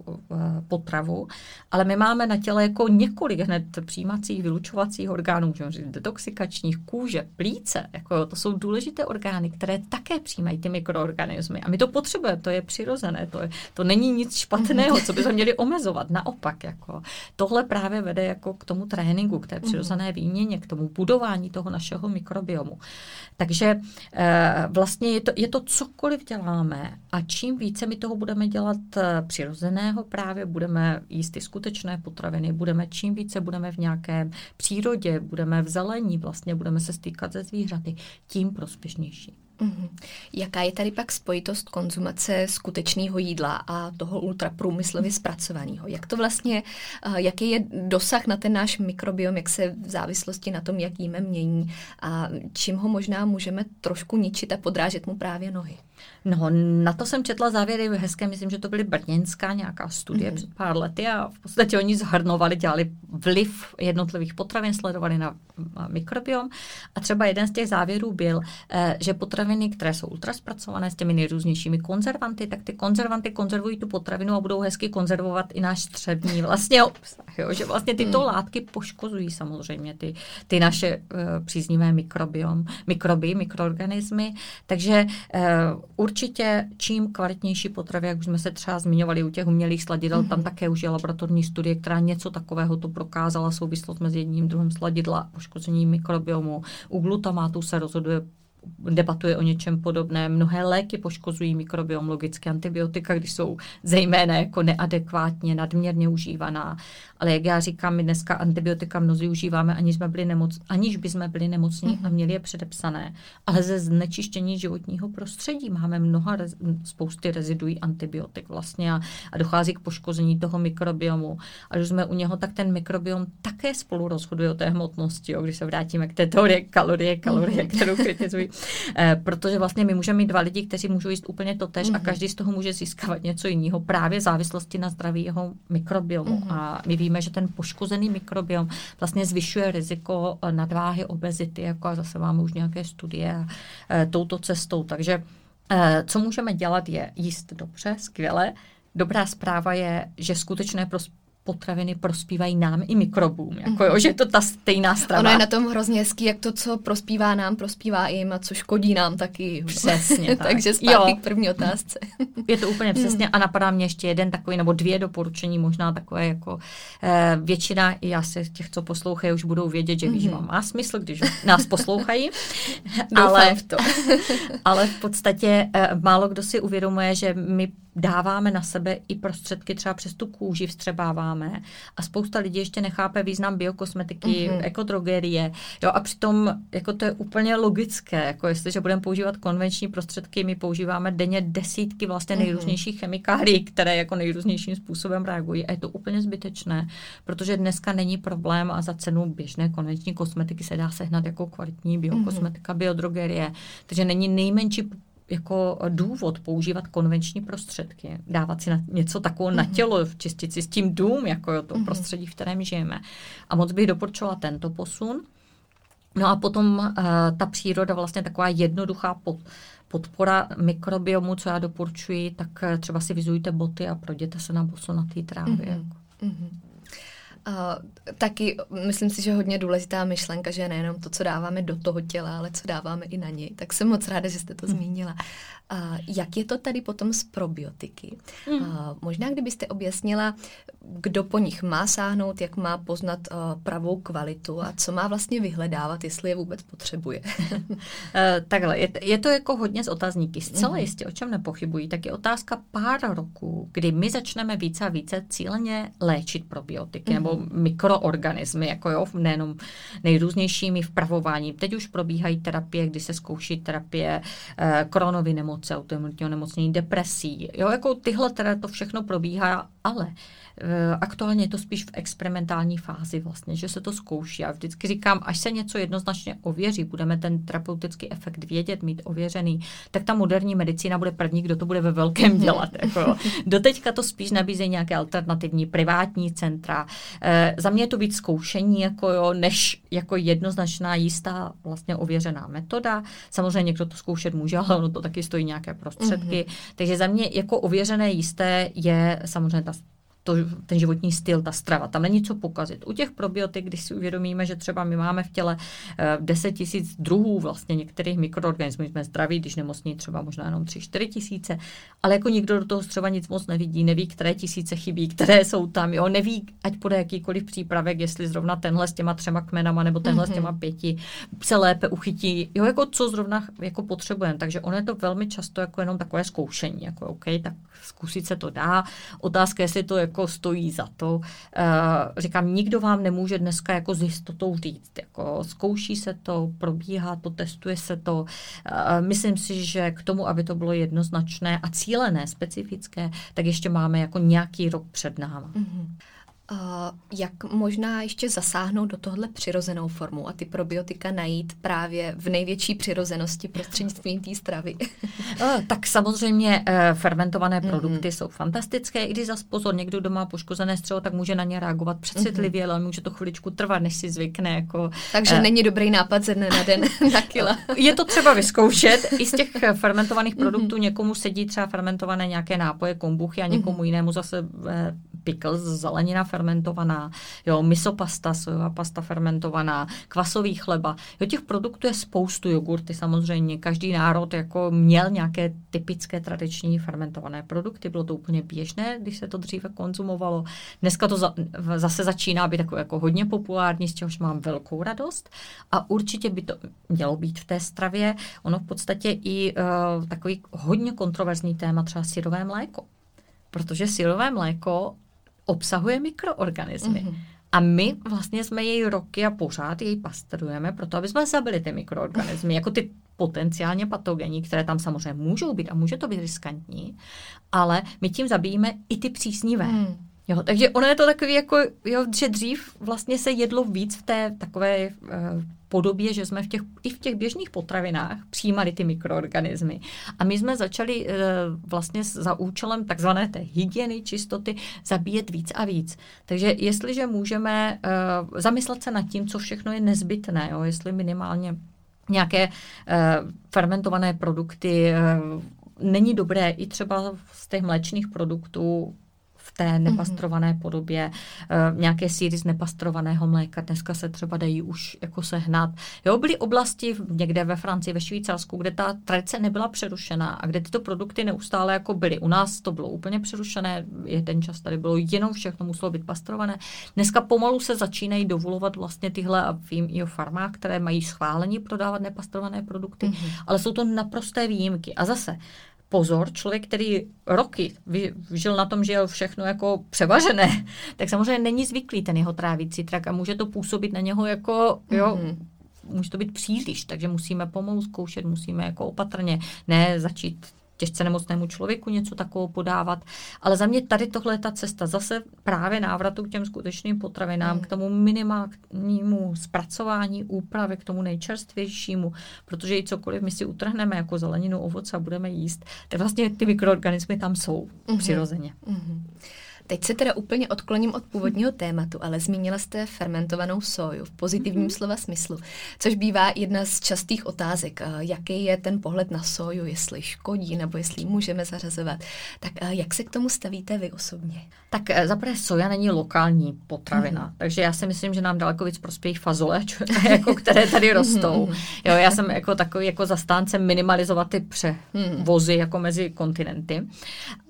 potravu, ale my máme na těle jako několik hned přijímacích, vylučovacích orgánů, můžeme říct detoxikačních, kůže, plíce, jako to jsou důležité orgány, které také přijímají ty mikroorganismy. A my to potřebujeme, to je přirozené, to není nic špatného, co bychom měli omezovat, naopak. Jako. Tohle právě vede jako k tomu tréninku, k té přirozené výměně, k tomu budování toho našeho mikrobiomu. Takže vlastně je to cokoliv děláme a čím více my toho budeme dělat přirozeného, právě budeme jíst ty skutečné potraviny, čím více budeme v nějaké přírodě, budeme v zelení, vlastně budeme se stýkat se zvířaty, tím prospěšnější. Mm-hmm. Jaká je tady pak spojitost konzumace skutečného jídla a toho ultraprůmyslově zpracovaného? Jak to vlastně, jaký je dosah na ten náš mikrobiom, jak se v závislosti na tom, jak jíme, mění a čím ho možná můžeme trošku ničit a podrážet mu právě nohy? No, na to jsem četla závěry hezké, myslím, že to byly brněnská nějaká studie před pár lety a v podstatě oni zhrnovali, dělali vliv jednotlivých potravin, sledovali na mikrobiom a třeba jeden z těch závěrů byl, že potraviny, které jsou ultraspracované s těmi nejrůznějšími konzervanty, tak ty konzervanty konzervují tu potravinu a budou hezky konzervovat i náš střevní vlastně obsah, jo, že vlastně tyto látky poškozují samozřejmě ty naše příznivé mikroorganismy, takže určitě čím kvalitnější potravy, jak už jsme se třeba zmiňovali u těch umělých sladidel, tam také už je laboratorní studie, která něco takového to prokázala, souvislost mezi jedním druhým sladidla a poškozením mikrobiomu. U glutamátu se debatuje o něčem podobném. Mnohé léky poškozují mikrobiom, logicky antibiotika, když jsou zejména jako neadekvátně, nadměrně užívaná. Ale jak já říkám, my dneska antibiotika mnozí užíváme, aniž by jsme byli nemocní a měli je předepsané. Ale ze znečištění životního prostředí máme spousty reziduí antibiotik vlastně a dochází k poškození toho mikrobiomu. A když jsme u něho, tak ten mikrobiom také spolu rozhoduje o té hmotnosti, jo, když se vrátíme k té teorii kalorie, kterou kritizují. Protože vlastně my můžeme mít 2 lidi, kteří můžou jíst úplně totéž a každý z toho může získat něco jiného právě v závislosti na zdraví jeho mikrobiomu. A my víme, že ten poškozený mikrobiom vlastně zvyšuje riziko nadváhy, obezity, jako a zase máme už nějaké studie touto cestou. Takže co můžeme dělat je jíst dobře, skvěle. Dobrá zpráva je, že skutečné potraviny prospívají nám i mikrobům. Jako, jo, že je to ta stejná strava. Ono je na tom hrozně hezký, jak to, co prospívá nám, prospívá jim a co škodí nám taky. Přesně tak. Takže zpátky k první otázce. Je to úplně přesně a napadá mě ještě jeden takový nebo dvě doporučení, možná takové jako většina, já se těch, co poslouchají, už budou vědět, že výživa má smysl, když nás poslouchají. Ale, ale v podstatě málo kdo si uvědomuje, že my dáváme na sebe i prostředky, třeba přes tu kůži vstřebáváme a spousta lidí ještě nechápe význam biokosmetiky, ekologie, jo, a přitom jako to je úplně logické, jako jestliže budeme používat konvenční prostředky, my používáme denně desítky vlastně nejrůznějších chemikálií, které jako nejrůznějším způsobem reagují a je to úplně zbytečné, protože dneska není problém a za cenu běžné konvenční kosmetiky se dá sehnat jako kvalitní biokosmetika, biodrogerie, takže není nejmenší jako důvod používat konvenční prostředky, dávat si něco takového na tělo, čistit si s tím dům, jako to prostředí, v kterém žijeme. A moc bych doporučovala tento posun. No a potom ta příroda, vlastně taková jednoduchá podpora mikrobiomu, co já doporučuji, tak třeba si vyzujte boty a projděte se na bosonatý trávě. Taky myslím si, že hodně důležitá myšlenka, že nejenom to, co dáváme do toho těla, ale co dáváme i na něj. Tak jsem moc ráda, že jste to zmínila. Jak je to tady potom s probiotiky? Možná, kdybyste objasnila, kdo po nich má sáhnout, jak má poznat pravou kvalitu a co má vlastně vyhledávat, jestli je vůbec potřebuje. Takhle, je to jako hodně z otazníky. Zcela jistě, o čem nepochybuji, tak je otázka pár roků, kdy my začneme více a více cíleně léčit probiotiky nebo mikroorganismy, jako jo, nejenom nejrůznějšími vpravováním. Teď už probíhají terapie, kdy se zkouší terapie koronovy nemoci, autoimunitního nemocnění, depresí. Jo, jako tyhle teda to všechno probíhá, ale aktuálně je to spíš v experimentální fázi vlastně, že se to zkouší. Já vždycky říkám, až se něco jednoznačně ověří, budeme ten terapeutický efekt vědět, mít ověřený, tak ta moderní medicína bude první, kdo to bude ve velkém dělat. Jako. Doteďka to spíš nabízejí nějaké alternativní privátní centra. Za mě je to víc zkoušení, jako jo, než jako jednoznačná jistá vlastně ověřená metoda. Samozřejmě někdo to zkoušet může, ale ono to taky stojí nějaké prostředky. Takže za mě jako ověřené jisté je samozřejmě ten životní styl, ta strava. Tam není co pokazit. U těch probiotik, když si uvědomíme, že třeba my máme v těle 10 000 druhů vlastně některých mikroorganismů, jsme zdraví, když nemocní třeba možná jenom 3-4 tisíce, ale jako nikdo do toho třeba nic moc nevidí, neví, které tisíce chybí, které jsou tam, jo, neví, ať bude jakýkoliv přípravek, jestli zrovna tenhle s těma 3 kmenama nebo tenhle s těma 5 se lépe uchytí, jo, jako co zrovna jako potřebujeme. Takže ono je to velmi často jako jenom takové zkoušení, jako OK, tak zkusit se to dá. Otázka, jestli to je jako stojí za to. Říkám, nikdo vám nemůže dneska jako s jistotou říct. Jako zkouší se to, probíhá to, testuje se to. Myslím si, že k tomu, aby to bylo jednoznačné a cílené, specifické, tak ještě máme jako nějaký rok před náma. Jak možná ještě zasáhnout do tohle přirozenou formu a ty probiotika najít právě v největší přirozenosti prostřednictvím té stravy? Tak samozřejmě fermentované produkty jsou fantastické, i když zas pozor, někdo, kdo má poškozené střevo, tak může na ně reagovat přecitlivě, ale může to chviličku trvat, než si zvykne. Jako, takže není dobrý nápad ze dne na den na kila. Je to třeba vyzkoušet. I z těch fermentovaných produktů někomu sedí třeba fermentované nějaké nápoje, kombuchy a někomu jinému zase pickles, zelenina fermentovaná, jo, misopasta, sojová pasta fermentovaná, kvasový chleba. Jo, těch produktů je spoustu, jogurty samozřejmě. Každý národ jako měl nějaké typické tradiční fermentované produkty. Bylo to úplně běžné, když se to dříve konzumovalo. Dneska to zase začíná být takové jako hodně populární, z čehož mám velkou radost. A určitě by to mělo být v té stravě. Ono v podstatě i takový hodně kontroverzní téma, třeba syrové mléko. Protože syrové mléko obsahuje mikroorganismy. A my vlastně jsme její roky a pořád jej pasterujeme proto, aby jsme zabili ty mikroorganismy, jako ty potenciálně patogenní, které tam samozřejmě můžou být a může to být riskantní, ale my tím zabijíme i ty příznivé. Jo, takže ono je to takový, jako, jo, že dřív vlastně se jedlo víc v té takové podobě, že jsme i v těch běžných potravinách přijímali ty mikroorganismy. A my jsme začali vlastně za účelem takzvané té hygieny, čistoty, zabíjet víc a víc. Takže jestliže můžeme zamyslet se nad tím, co všechno je nezbytné, jo, jestli minimálně nějaké fermentované produkty, není dobré i třeba z těch mléčných produktů v té nepastrované podobě, nějaké sýry z nepastrovaného mléka, dneska se třeba dají už jako sehnat. Jo, byly oblasti někde ve Francii, ve Švýcarsku, kde ta tradice nebyla přerušená a kde tyto produkty neustále jako byly. U nás to bylo úplně přerušené, jeden čas tady bylo jenom všechno muselo být pastrované. Dneska pomalu se začínají dovolovat vlastně tyhle, a vím i o farmách, které mají schválení prodávat nepastrované produkty, ale jsou to naprosté výjimky. A zase pozor, člověk, který roky žil na tom, že je všechno jako převažené, tak samozřejmě není zvyklý ten jeho trávicí trak a může to působit na něho jako, jo, může to být příliš, takže musíme pomalu zkoušet, musíme jako opatrně, ne začít těžce nemocnému člověku něco takového podávat. Ale za mě tady tohle je ta cesta zase právě návratu k těm skutečným potravinám, k tomu minimálnímu zpracování, úpravě, k tomu nejčerstvějšímu, protože i cokoliv my si utrhneme jako zeleninu, ovoce a budeme jíst, tak vlastně ty mikroorganismy tam jsou přirozeně. Teď se teda úplně odkloním od původního tématu, ale zmínila jste fermentovanou sóju v pozitivním slova smyslu, což bývá jedna z častých otázek. Jaký je ten pohled na sóju, jestli škodí nebo jestli můžeme zařazovat. Tak jak se k tomu stavíte vy osobně? Tak zaprvé soja není lokální potravina, takže já si myslím, že nám daleko víc prospějí fazole, jako které tady rostou. Jo, já jsem jako takový jako zastánce minimalizovat ty převozy jako mezi kontinenty.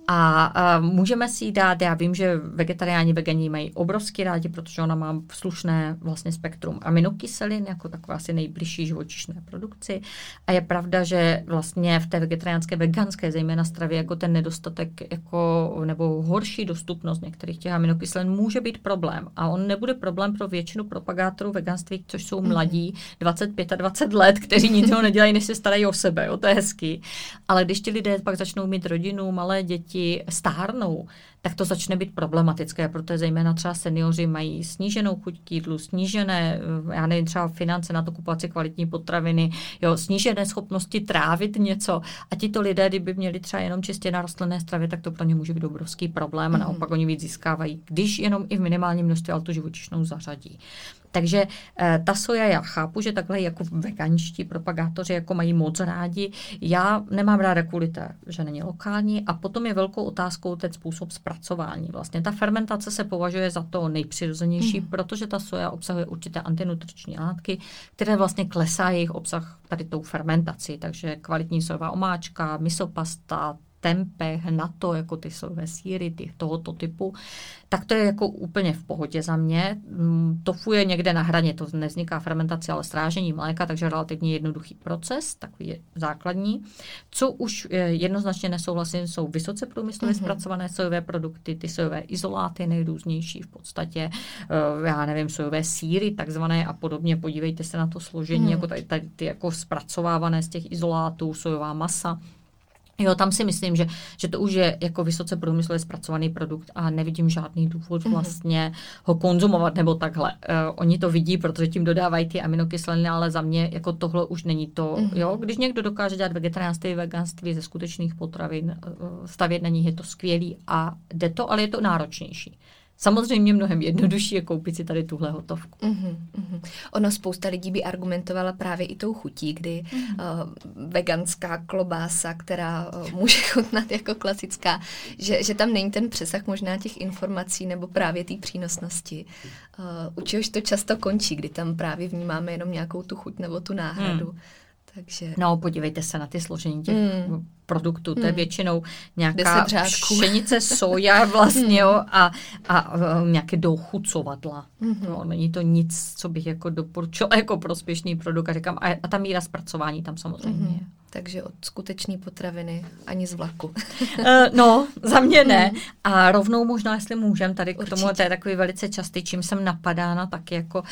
A můžeme si ji dát, já vím, že vegetariáni, vegani mají obrovsky rádi, protože ona má slušné vlastně spektrum aminokyselin, jako taková asi nejbližší živočišné produkci. A je pravda, že vlastně v té vegetariánské, veganské zejména stravě jako ten nedostatek jako, nebo horší dostupnost některých těch aminokyselin může být problém. A on nebude problém pro většinu propagátorů veganství, což jsou mladí, 25 a 20 let, kteří nic jiného nedělají, než se starají o sebe, jo, to je hezký. Ale když ti lidé pak začnou mít rodinu, malé děti, stárnou, tak to začne být problematické, protože zejména třeba seniori mají sníženou chuť k jídlu, snížené, já nevím, třeba finance na to kupovat si kvalitní potraviny, jo, snížené schopnosti trávit něco. A tito lidé, kdyby měli třeba jenom čistě na rostlinné stravě, tak to pro ně může být obrovský problém. A naopak oni víc získávají, když jenom i v minimálním množství, ale tu živočišnou zařadí. Takže ta soja, já chápu, že takhle jako veganští propagátoři jako mají moc rádi. Já nemám ráda kvůli té, že není lokální. A potom je velkou otázkou ten způsob zpracování. Vlastně ta fermentace se považuje za to nejpřirozenější, protože ta soja obsahuje určité antinutriční látky, které vlastně klesá jejich obsah tady tou fermentací. Takže kvalitní sojová omáčka, misopasta, tempeh, na to, jako ty sojové sýry, tohoto typu, tak to je jako úplně v pohodě za mě. Tofu je někde na hraně, to nevzniká fermentace, ale strážení mléka, takže relativně jednoduchý proces, takový je základní. Co už jednoznačně nesouhlasím, jsou vysoce průmyslově zpracované sojové produkty, ty sojové izoláty nejrůznější v podstatě, já nevím, sojové sýry takzvané a podobně, podívejte se na to složení, jako tady ty jako zpracovávané z těch izolátů, sojová masa. Jo, tam si myslím, že to už je jako vysoce průmyslově zpracovaný produkt a nevidím žádný důvod vlastně ho konzumovat nebo takhle. Oni to vidí, protože tím dodávají ty aminokyseliny, ale za mě jako tohle už není to. Jo, když někdo dokáže dělat vegetariánství, veganství ze skutečných potravin, stavět na nich, je to skvělý a jde to, ale je to náročnější. Samozřejmě mnohem jednodušší je koupit si tady tuhle hotovku. Ono spousta lidí by argumentovala právě i tou chutí, kdy veganská klobása, která může chutnat jako klasická, že tam není ten přesah možná těch informací nebo právě té přínosnosti. U čehož to často končí, kdy tam právě vnímáme jenom nějakou tu chuť nebo tu náhradu. Takže... No, podívejte se na ty složení těch produktů. To je většinou nějaká pšenice, soja vlastně jo, a nějaké dochucovadla. No, není to nic, co bych jako doporučila jako prospěšný produkt. A říkám, a ta míra zpracování tam samozřejmě je. Takže od skutečné potraviny ani z vlaku. No, za mě ne. A rovnou možná, jestli můžem, tady k tomu, to je takový velice častý, čím jsem napadána, taky jako,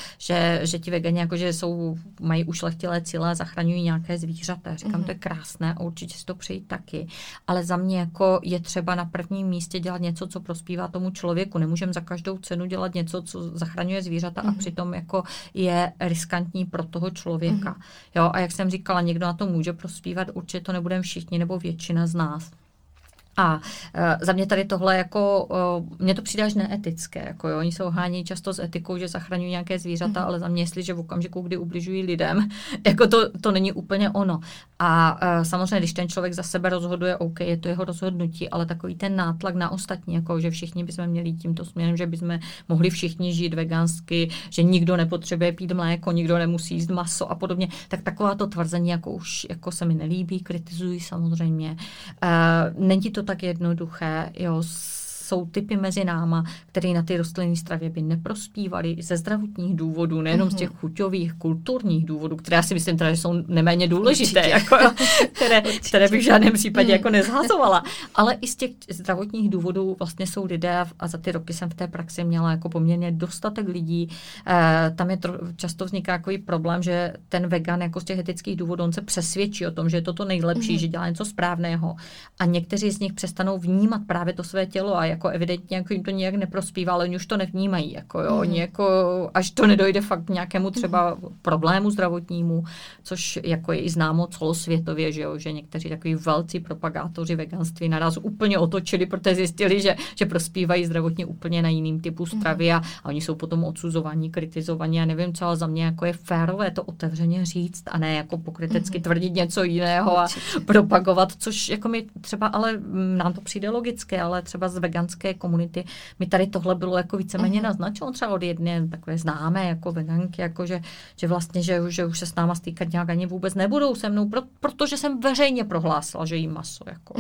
že ti vegani jako, že jsou, mají ušlechtilé cíle a zachraňují nějaké zvířata. Říkám, to je krásné a určitě si to přeji taky. Ale za mě jako je třeba na prvním místě dělat něco, co prospívá tomu člověku. Nemůžeme za každou cenu dělat něco, co zachraňuje zvířata a přitom jako je riskantní pro toho člověka. Jo, a jak jsem říkala, někdo na to může prospívat, určitě to nebudeme všichni nebo většina z nás. A za mě tady tohle jako, mně to přijde až neetické. Jako jo. Oni se ohání často s etikou, že zachraňují nějaké zvířata, ale za mě, jestliže v okamžiku, kdy ubližují lidem, jako to není úplně ono. A samozřejmě, když ten člověk za sebe rozhoduje, OK, je to jeho rozhodnutí, ale takový ten nátlak na ostatní, jako že všichni bychom měli jít tímto směrem, že bychom mohli všichni žít vegansky, že nikdo nepotřebuje pít mléko, nikdo nemusí jíst maso a podobně, tak takováto tvrzení jako už jako se mi nelíbí, kritizují samozřejmě. Není to tak jednoduché, jo, jsou typy mezi náma, které na ty rostlinné stravě by neprospívaly ze zdravotních důvodů, nejenom z těch chuťových, kulturních důvodů, které já si myslím, teda, že jsou neméně důležité, jako, které bych v žádném případě jako nezhazovala. Ale i z těch zdravotních důvodů vlastně jsou lidé, a za ty roky jsem v té praxi měla jako poměrně dostatek lidí, tam je často vzniká takový problém, že ten vegan jako z těch etických důvodů, on se přesvědčí o tom, že je to nejlepší, že dělá něco správného. A někteří z nich přestanou vnímat právě to své tělo a jako evidentně jako jim to nějak neprospívá, ale oni už to nevnímají, jako jo, oni jako, až to nedojde fakt k nějakému třeba problému zdravotnímu, což jako je i známo celosvětově, že jo, že někteří takový velcí propagátoři veganství naraz úplně otočili, protože zjistili, že prospívají zdravotně úplně na jiným typu stravy a oni jsou potom odsuzovaní, kritizovaní a nevím co, ale za mě jako je férové to otevřeně říct a ne jako pokrytecky tvrdit něco jiného a propagovat, což jako mi třeba, ale nám to přijde logické, ale třeba z veganské komunity. Mi tady tohle bylo jako víceméně naznačeno třeba od jedné takové známé jako veganky, jako že vlastně, že už se s náma stýkat nějak ani vůbec nebudou se mnou, protože jsem veřejně prohlásila, že jím maso. Jako.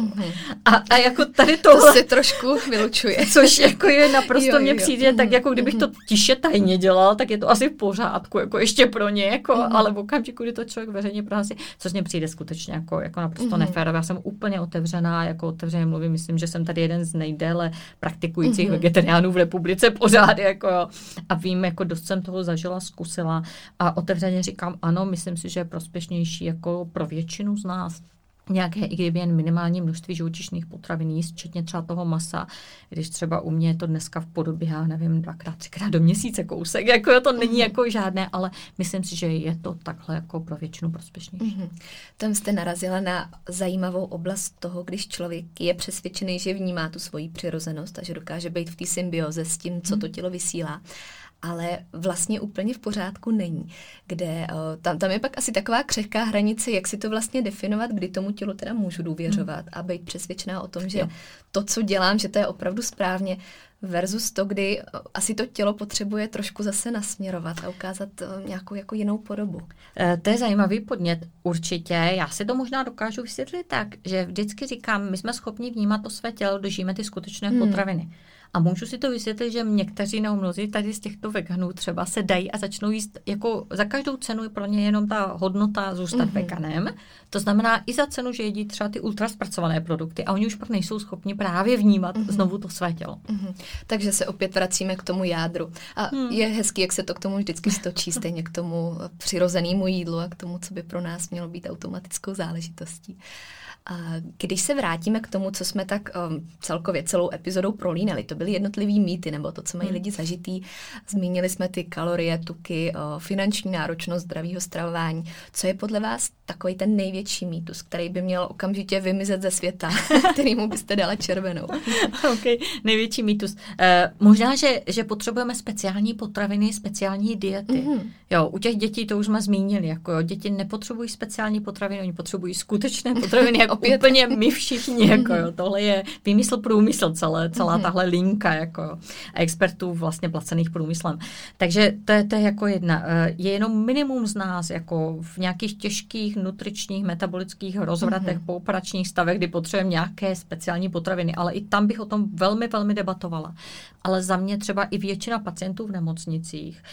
A jako tady tohle... To se trošku vylučuje. Což jako je naprosto mně přijde, tak jako kdybych to tiše tajně dělala, tak je to asi v pořádku, jako ještě pro ně, jako, ale v okamžiku, kdy to člověk veřejně prohlásí, což mně přijde skutečně jako naprosto neférové. Já jsem úplně otevřená, jako otevřeně mluvím, myslím, že jsem tady jeden z déle praktikujících vegetariánů v republice pořád, jako jo. A vím, jako dost jsem toho zažila, zkusila a otevřeně říkám, ano, myslím si, že je prospěšnější jako pro většinu z nás nějaké, i kdyby jen minimální množství živočišných potravin jíst, včetně třeba toho masa, když třeba u mě je to dneska v podobě, já nevím, 2x, 3x do měsíce kousek, jako to není jako žádné, ale myslím si, že je to takhle jako pro většinu prospěšnější. Tam jste narazila na zajímavou oblast toho, když člověk je přesvědčený, že vnímá tu svoji přirozenost a že dokáže být v té symbioze s tím, co to tělo vysílá, ale vlastně úplně v pořádku není. Kde, tam je pak asi taková křehká hranice, jak si to vlastně definovat, kdy tomu tělu teda můžu důvěřovat a být přesvědčená o tom, že to, co dělám, že to je opravdu správně, versus to, kdy asi to tělo potřebuje trošku zase nasměrovat a ukázat nějakou jako jinou podobu. To je zajímavý podnět určitě. Já si to možná dokážu vysvětlit tak, že vždycky říkám, my jsme schopni vnímat to své tělo, dožijeme ty skutečné potraviny. A můžu si to vysvětlit, že někteří nebo mnozí tady z těchto veganů třeba se dají a začnou jíst, jako za každou cenu je pro ně jenom ta hodnota zůstat veganem. To znamená i za cenu, že jedí třeba ty ultraspracované produkty a oni už pak nejsou schopni právě vnímat znovu to své tělo. Takže se opět vracíme k tomu jádru. A je hezký, jak se to k tomu vždycky stočí, stejně k tomu přirozenému jídlu a k tomu, co by pro nás mělo být automatickou záležitostí. A když se vrátíme k tomu, co jsme tak celkově celou epizodou prolínali, to byly jednotlivý mýty, nebo to, co mají lidi zažitý, zmínili jsme ty kalorie, tuky, finanční náročnost zdravého stravování. Co je podle vás takový ten největší mýtus, který by měl okamžitě vymizet ze světa, kterýmu byste dala červenou? Okay. Největší mýtus. Možná, že potřebujeme speciální potraviny, speciální diety. Jo, u těch dětí to už jsme zmínili. Jako jo, děti nepotřebují speciální potraviny, oni potřebují skutečné potraviny, jak úplně my všichni. Jako jo, tohle je výmysl průmysl, celá tahle linka jako jo, expertů vlastně placených průmyslem. Takže to je jako jedna. Je jenom minimum z nás jako v nějakých těžkých nutričních, metabolických rozvratech, pooperačních stavech, kdy potřebujeme nějaké speciální potraviny, ale i tam bych o tom velmi, velmi debatovala. Ale za mě třeba i většina pacientů v nemocnicích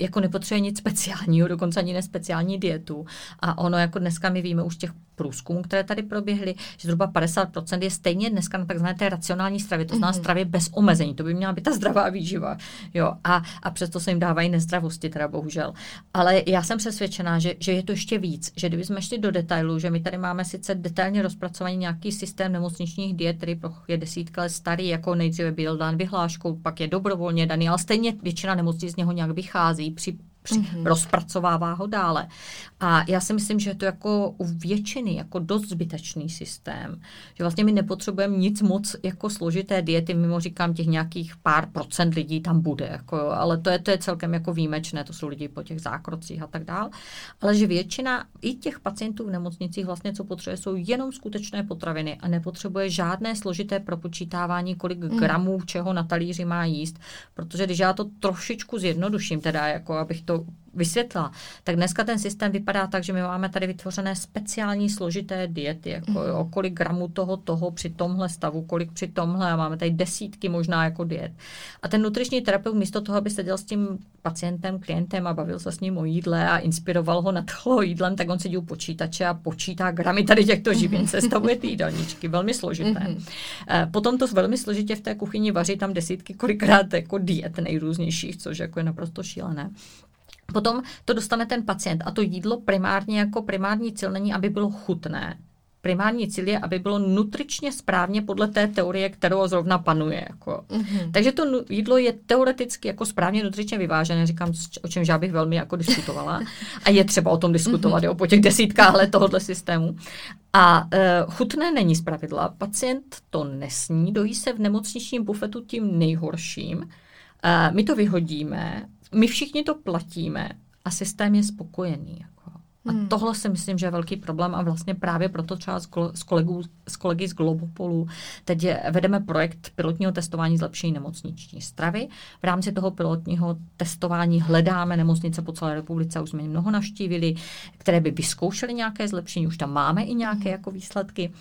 jako nepotřebuje nic speciálního, dokonce ani nespeciální dietu. A ono jako dneska my víme už těch průzkumů, které tady proběhly, že zhruba 50% je stejně dneska na takzvané té racionální stravě, to znamená stravě bez omezení, to by měla být ta zdravá výživa. Jo, a přesto se jim dávají nezdravosti, teda bohužel. Ale já jsem přesvědčená, že je to ještě víc, že kdybychom šli do detailu, že my tady máme sice detailně rozpracovaný nějaký systém nemocničních diet, který je desítky let starý, jako nejdříve byl dán vyhláškou, pak je dobrovolně daný, ale stejně většina nemocnic z něho nějak vychází při rozpracovává ho dále. A já si myslím, že je to jako u většiny jako dost zbytečný systém. Že vlastně my nepotřebujeme nic moc jako složité diety, mimo říkám těch nějakých pár procent lidí tam bude. Jako, ale to je celkem jako výjimečné, to jsou lidi po těch zákrocích a tak dál. Ale že většina i těch pacientů v nemocnicích vlastně co potřebuje, jsou jenom skutečné potraviny a nepotřebuje žádné složité propočítávání, kolik gramů čeho na talíři má jíst. Protože když já to trošičku zjednoduším, teda jako abych to vysvětlila, tak dneska ten systém vypadá tak, že my máme tady vytvořené speciální složité diety, jako o kolik gramů toho při tomhle stavu, kolik při tomhle, a máme tady desítky možná jako diet. A ten nutriční terapeut místo toho, aby seděl s tím pacientem, klientem a bavil se s ním o jídle a inspiroval ho nad toho jídlem, tak on sedí u počítače a počítá gramy tady těchto živin, sestavuje ty jídelníčky, velmi složité. Potom to velmi složitě v té kuchyni vaří, tam desítky kolikrát jako diet nejrůznějších, což jako je naprosto šílené. Potom to dostane ten pacient a to jídlo primárně jako primární cíl není, aby bylo chutné. Primární cíl je, aby bylo nutričně správně podle té teorie, kterou zrovna panuje. Jako. Takže to jídlo je teoreticky jako správně nutričně vyvážené, říkám, o čemž já bych velmi jako diskutovala. A je třeba o tom diskutovat, jo, po těch desítkách let tohohle systému. A chutné není zpravidla. Pacient to nesní, dojí se v nemocničním bufetu tím nejhorším. My to vyhodíme, my všichni to platíme a systém je spokojený. Jako. A tohle si myslím, že je velký problém a vlastně právě proto třeba s kolegy z Globopolu teď vedeme projekt pilotního testování zlepšení nemocniční stravy. V rámci toho pilotního testování hledáme nemocnice po celé republice, už jsme mnoho navštívili, které by vyzkoušely nějaké zlepšení, už tam máme i nějaké jako výsledky.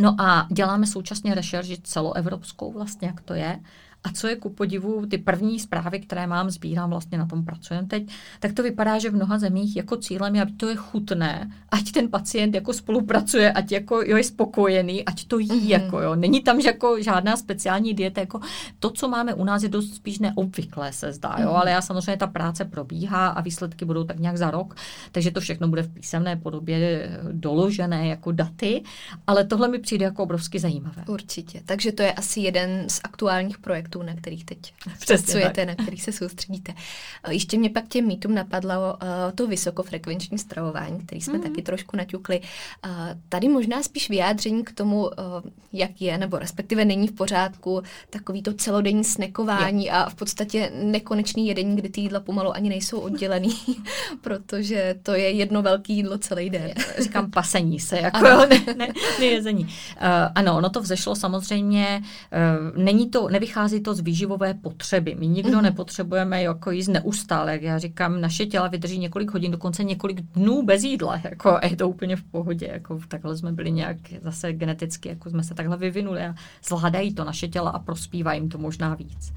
No a děláme současně rešerši celoevropskou vlastně, jak to je. A co je ku podivu, ty první zprávy, které mám, sbírám, vlastně na tom pracujeme teď, tak to vypadá, že v mnoha zemích jako cílem je, aby to je chutné, ať ten pacient jako spolupracuje, ať jako jo, je spokojený, ať to jí, jako jo. Není tam že jako žádná speciální dieta, jako to, co máme u nás, je dost spíš neobvyklé, se zdá, jo, ale já samozřejmě ta práce probíhá a výsledky budou tak nějak za rok, takže to všechno bude v písemné podobě doložené jako daty, ale tohle mi přijde jako obrovsky zajímavé. Určitě. Takže to je asi jeden z aktuálních projektů, na kterých teď pracujete, na kterých se soustředíte. Ještě mě pak těm mýtům napadlo to vysokofrekvenční stravování, který jsme taky trošku naťukli. Tady možná spíš vyjádření k tomu, jak je, nebo respektive není v pořádku takový to celodenní snekování a v podstatě nekonečný jedení, kdy ty jídla pomalu ani nejsou oddělený, protože to je jedno velké jídlo celý den. Říkám pasení se, jako nejezení. Ano, ono to vzešlo samozřejmě, nevychází to z výživové potřeby. My nikdo nepotřebujeme jako jíst neustále. Jak já říkám, naše těla vydrží několik hodin, dokonce několik dnů bez jídla. Jako, je to úplně v pohodě. Jako, takhle jsme byli nějak zase geneticky, jako jsme se takhle vyvinuli a zvládají to naše těla a prospívá jim to možná víc.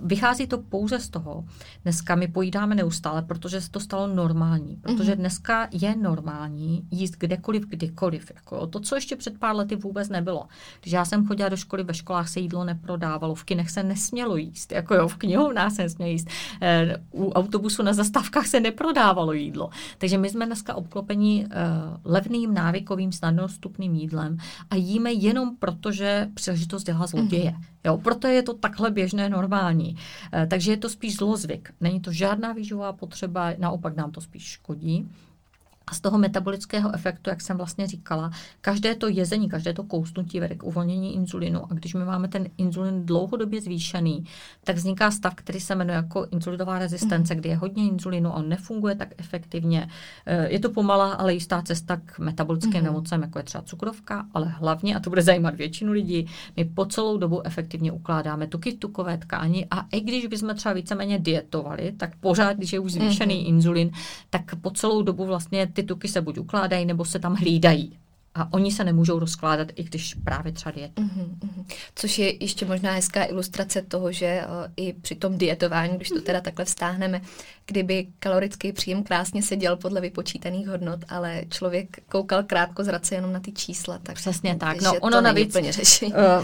Vychází to pouze z toho. Dneska my pojídáme neustále, protože se to stalo normální. Protože dneska je normální jíst kdekoliv, kdykoliv. Jako, to, co ještě před pár lety vůbec nebylo. Když já jsem chodila do školy, ve školách se jídlo neprodávalo, v kinech se nesmělo jíst, jako jo, v knihovnách se nesmělo jíst, u autobusu na zastávkách se neprodávalo jídlo. Takže my jsme dneska obklopeni levným, návykovým, snadnostupným jídlem a jíme jenom proto, že příležitost dělá zloděje. Jo, proto je to takhle běžné, normální. Takže je to spíš zlozvyk. Není to žádná výživová potřeba, naopak nám to spíš škodí. A z toho metabolického efektu, jak jsem vlastně říkala, každé to jezení, každé to kousnutí vede k uvolnění inzulinu. A když my máme ten inzulin dlouhodobě zvýšený, tak vzniká stav, který se jmenuje jako inzulinová rezistence, kdy je hodně inzulinu a on nefunguje tak efektivně. Je to pomalá, ale jistá cesta k metabolickým nemocem, jako je třeba cukrovka, ale hlavně, a to bude zajímat většinu lidí, my po celou dobu efektivně ukládáme tuky v tukové tkání a i když bychom třeba víceméně dietovali, tak pořád, když je už zvýšený inzulin, tak po celou dobu vlastně ty tuky se buď ukládají, nebo se tam hlídají. A oni se nemůžou rozkládat, i když právě třeba dieta. Což je ještě možná hezká ilustrace toho, že i při tom dietování, když to teda takhle vztáhneme, kdyby kalorický příjem krásně seděl podle vypočítaných hodnot, ale člověk koukal krátko z race jenom na ty čísla. Tak přesně tak. No, ono navíc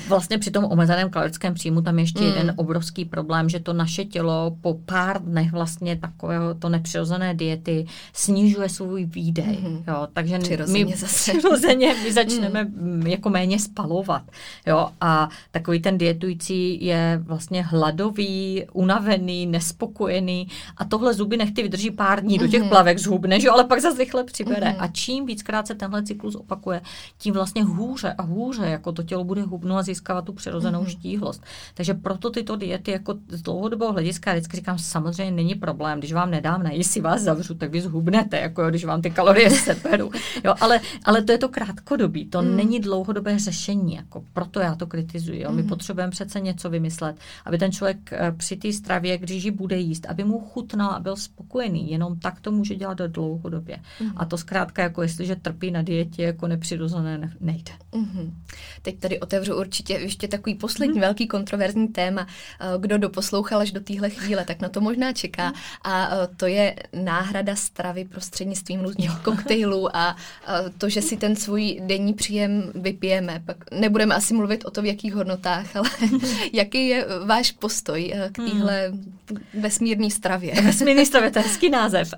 vlastně při tom omezeném kalorickém příjmu tam ještě jeden obrovský problém, že to naše tělo po pár dnech vlastně takového to nepřirozené diety snižuje svůj výdej. Jo, takže my úplně my začneme jako méně spalovat. Jo? A takový ten dietující je vlastně hladový, unavený, nespokojený a tohle zuby nechty vydrží pár dní, do těch plavek zhubne, že? Ale pak zase rychle přibere. A čím víckrát se tenhle cyklus opakuje, tím vlastně hůře a hůře jako to tělo bude hubnout a získávat tu přirozenou štíhlost. Takže proto tyto diety jako z dlouhodobého hlediska, vždycky říkám, samozřejmě není problém, když vám nedám najíst, si vás zavřu, tak vy zhubnete, jako když vám ty kalorie seberu. Jo, ale to je to krátkodobí, to není dlouhodobé řešení, jako proto já to kritizuji. Jo. My potřebujeme přece něco vymyslet, aby ten člověk při té stravě, když ji bude jíst, aby mu chutnal a byl spokojený, jenom tak to může dělat dlouhodobě. A to zkrátka, jako jestliže trpí na dietě, jako nepřirozené nejde. Teď tady otevřu určitě ještě takový poslední velký kontroverzní téma. Kdo doposlouchal až do téhle chvíle, tak na to možná čeká. A to je náhrada stravy prostřednictvím různých koktejlů a to, že si ten svůj denní příjem vypijeme. Pak nebudeme asi mluvit o to, v jakých hodnotách, ale jaký je váš postoj k téhle vesmírné stravě? Vesmírné stravě, to je hezký název.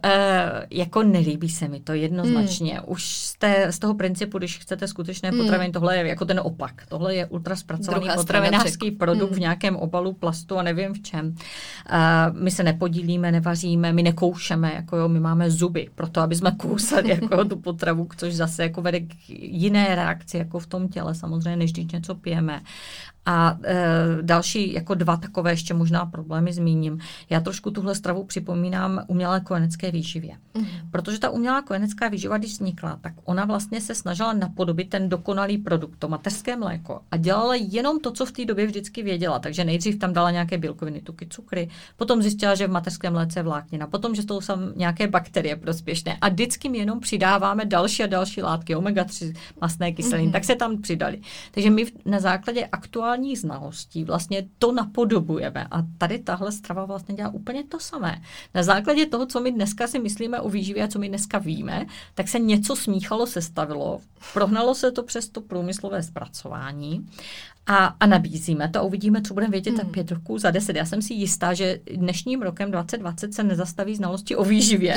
Jako nelíbí se mi to jednoznačně. Už z toho principu, když chcete skutečné potraviny, tohle je jako ten opak. Tohle je ultraspracovaný potravinářský produkt v nějakém obalu plastu a nevím v čem. My se nepodílíme, nevaříme, my nekoušeme, jako jo, my máme zuby proto, aby jsme kousali jako tu potravu, což zase jako vede k jiné reakci jako v tom těle samozřejmě, než když něco pijeme. A další jako dva takové ještě možná problémy zmíním. Já trošku tuhle stravu připomínám umělé kojenecké výživě. Protože ta umělá kojenecká výživa, když vznikla, tak ona vlastně se snažila napodobit ten dokonalý produkt, to mateřské mléko, a dělala jenom to, co v té době vždycky věděla. Takže nejdřív tam dala nějaké bílkoviny, tuky, cukry, potom zjistila, že v mateřském mléce je vláknina, potom, že jsou tam nějaké bakterie prospěšné a vždycky my jenom přidáváme další a další látky, omega-3 mastné kyseliny, tak se tam přidaly. Takže my na základě aktuální znalostí vlastně to napodobujeme. A tady tahle strava vlastně dělá úplně to samé. Na základě toho, co my dneska si myslíme o výživě a co my dneska víme, tak se něco smíchalo, sestavilo, prohnalo se to přes to průmyslové zpracování a nabízíme to a uvidíme, co budeme vědět za 5 roků, za 10. Já jsem si jistá, že dnešním rokem 2020 se nezastaví znalosti o výživě,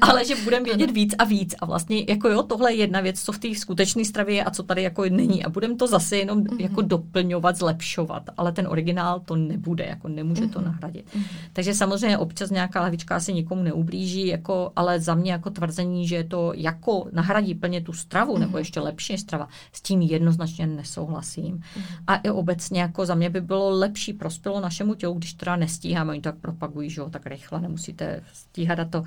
ale že budeme vědět víc a víc. A vlastně jako jo, tohle je jedna věc, co v té skutečné stravě je a co tady jako není. A budeme to zase jenom jako doplňovat, zlepšovat, ale ten originál to nebude, jako nemůže to nahradit. Takže samozřejmě občas nějaká lavička asi nikomu neublíží, jako, ale za mě jako tvrzení, že to jako nahradí plně tu stravu nebo ještě lepší strava, s tím jednoznačně nesouhlasím. A i obecně jako za mě by bylo lepší, prospělo našemu tělu, když teda nestíháme, oni to tak propagují, že jo, tak rychle nemusíte stíhat a to.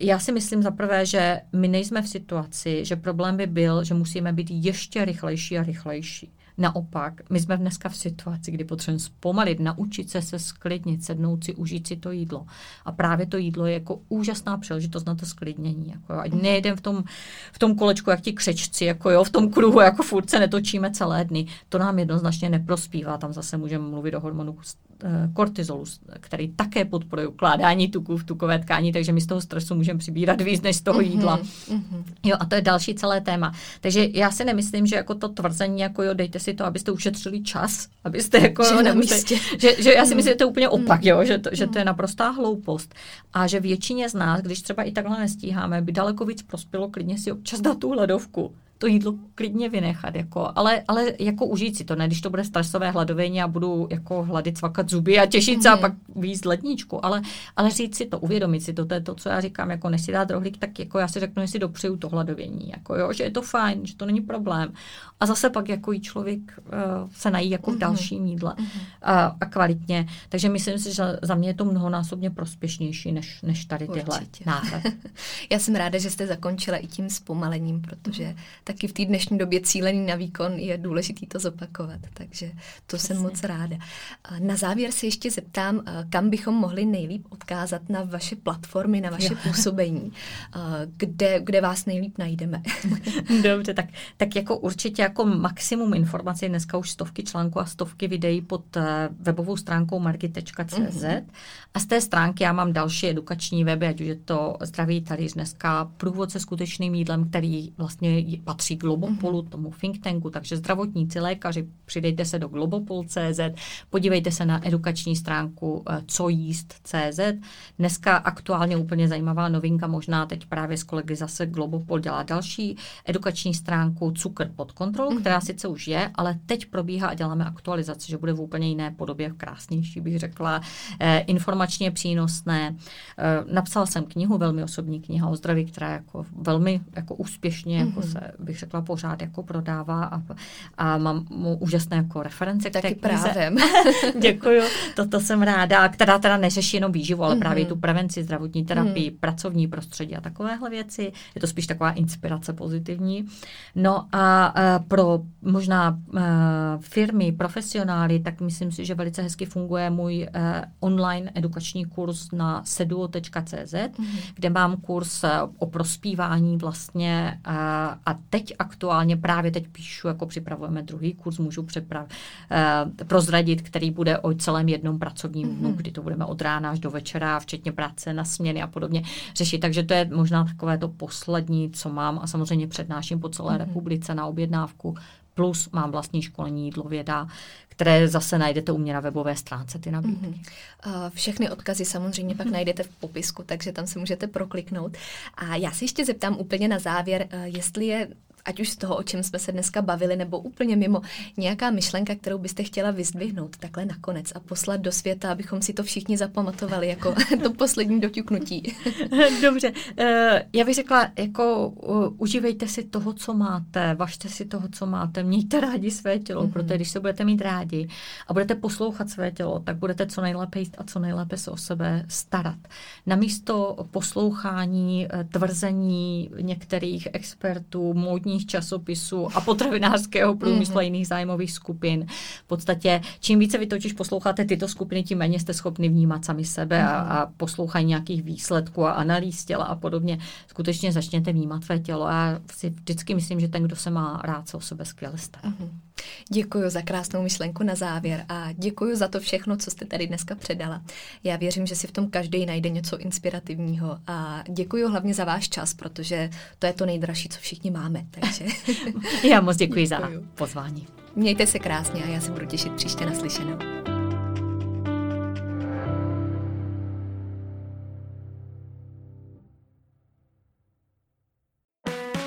Já si myslím zaprvé, že my nejsme v situaci, že problém by byl, že musíme být ještě rychlejší a rychlejší. Naopak, my jsme dneska v situaci, kdy potřebujeme zpomalit, naučit se sklidnit, sednout si, užít si to jídlo. A právě to jídlo je jako úžasná příležitost na to sklidnění. Jako jo. Ať nejedeme v tom kolečku, jak ti křečci, jako jo, v tom kruhu, jako furt se netočíme celé dny. To nám jednoznačně neprospívá. Tam zase můžeme mluvit o hormonu kortizolu, který také podporuje ukládání tuků v tukové tkání, takže my z toho stresu můžeme přibírat víc než z toho jídla. Jo, a to je další celé téma. Takže já si nemyslím, že jako to tvrzení, jako jo, dejte si to, abyste ušetřili čas, abyste jako... Že já si myslím, že to je úplně opak, jo, že to je naprostá hloupost. A že většině z nás, když třeba i takhle nestíháme, by daleko víc prospělo klidně si občas dát tu hladovku. To jídlo klidně vynechat, jako, ale jako užít si to, ne, když to bude stresové hladovění a budu jako hladit, cvakat zuby a těšit se a pak vyjít z ledničku, ale říct si to, uvědomit si to je to, co já říkám, jako než si dát rohlík, tak jako já si řeknu, že si dopřeju to hladovění, jako jo, že je to fajn, že to není problém. A zase pak jako i člověk se nají jako v dalším jídle a kvalitně. Takže myslím si, že za mě je to mnohonásobně prospěšnější než tady tyhle náhrady. Já jsem ráda, že jste zakončila i tím zpomalením, protože taky v té dnešní době cílený na výkon je důležitý to zopakovat, takže to Přesně. jsem moc ráda. Na závěr se ještě zeptám, kam bychom mohli nejlíp odkázat na vaše platformy, na vaše působení, kde vás nejlíp najdeme. Dobře, tak jako určitě jako maximum informací, dneska už 100 článků a 100 videí pod webovou stránkou margit.cz a z té stránky já mám další edukační weby, ať už je to Zdravý talíř dneska, průvod se skutečným jídlem, který vlastně patří Globopolu, tomu think tanku, takže zdravotníci, lékaři, přidejte se do globopol.cz, podívejte se na edukační stránku cojíst.cz. Dneska aktuálně úplně zajímavá novinka, možná teď právě s kolegy zase Globopol dělá další edukační stránku Cukr pod kontrolou, která sice už je, ale teď probíhá a děláme aktualizaci, že bude v úplně jiné podobě, krásnější bych řekla, informačně přínosné. Napsala jsem knihu, velmi osobní kniha o zdraví, která jako velmi jako úspěšně jako se, bych řekla, pořád jako prodává a mám úžasné jako reference. Taky právě. Děkuju, toto jsem ráda, která teda neřeší jenom výživu, ale právě tu prevenci, zdravotní terapii, pracovní prostředí a takovéhle věci. Je to spíš taková inspirace pozitivní. No a pro možná firmy, profesionály, tak myslím si, že velice hezky funguje můj online edukační kurz na seduo.cz, kde mám kurz o prospívání vlastně a teď aktuálně, právě teď píšu, jako připravujeme druhý kurz, můžu prozradit, který bude o celém jednom pracovním dnu, kdy to budeme od rána až do večera, včetně práce na směny a podobně řešit. Takže to je možná takové to poslední, co mám a samozřejmě přednáším po celé republice na objednávku. Plus mám vlastní školní jídlověda, které zase najdete u mě na webové stránce, ty nabídky. Všechny odkazy samozřejmě pak najdete v popisku, takže tam se můžete prokliknout. A já se ještě zeptám úplně na závěr, jestli je, ať už z toho, o čem jsme se dneska bavili, nebo úplně mimo, nějaká myšlenka, kterou byste chtěla vyzdvihnout takhle nakonec a poslat do světa, abychom si to všichni zapamatovali jako to poslední doťuknutí. Dobře. Já bych řekla, jako užívejte si toho, co máte, važte si toho, co máte, mějte rádi své tělo, protože když se budete mít rádi a budete poslouchat své tělo, tak budete co nejlépe jíst a co nejlépe se o sebe starat. Namísto poslouchání, tvrzení některých expertů, módní časopisů a potravinářského průmyslu a jiných zájmových skupin. V podstatě, čím více vy totiž posloucháte tyto skupiny, tím méně jste schopni vnímat sami sebe a poslouchají nějakých výsledků a analýz těla a podobně. Skutečně začněte vnímat své tělo a já si vždycky myslím, že ten, kdo se má rád, se o sebe skvěle stará. Děkuji za krásnou myšlenku na závěr a děkuji za to všechno, co jste tady dneska předala. Já věřím, že si v tom každý najde něco inspirativního a děkuji hlavně za váš čas, protože to je to nejdražší, co všichni máme. Takže. Já moc děkuji za pozvání. Mějte se krásně a já se budu těšit příště na slyšenou.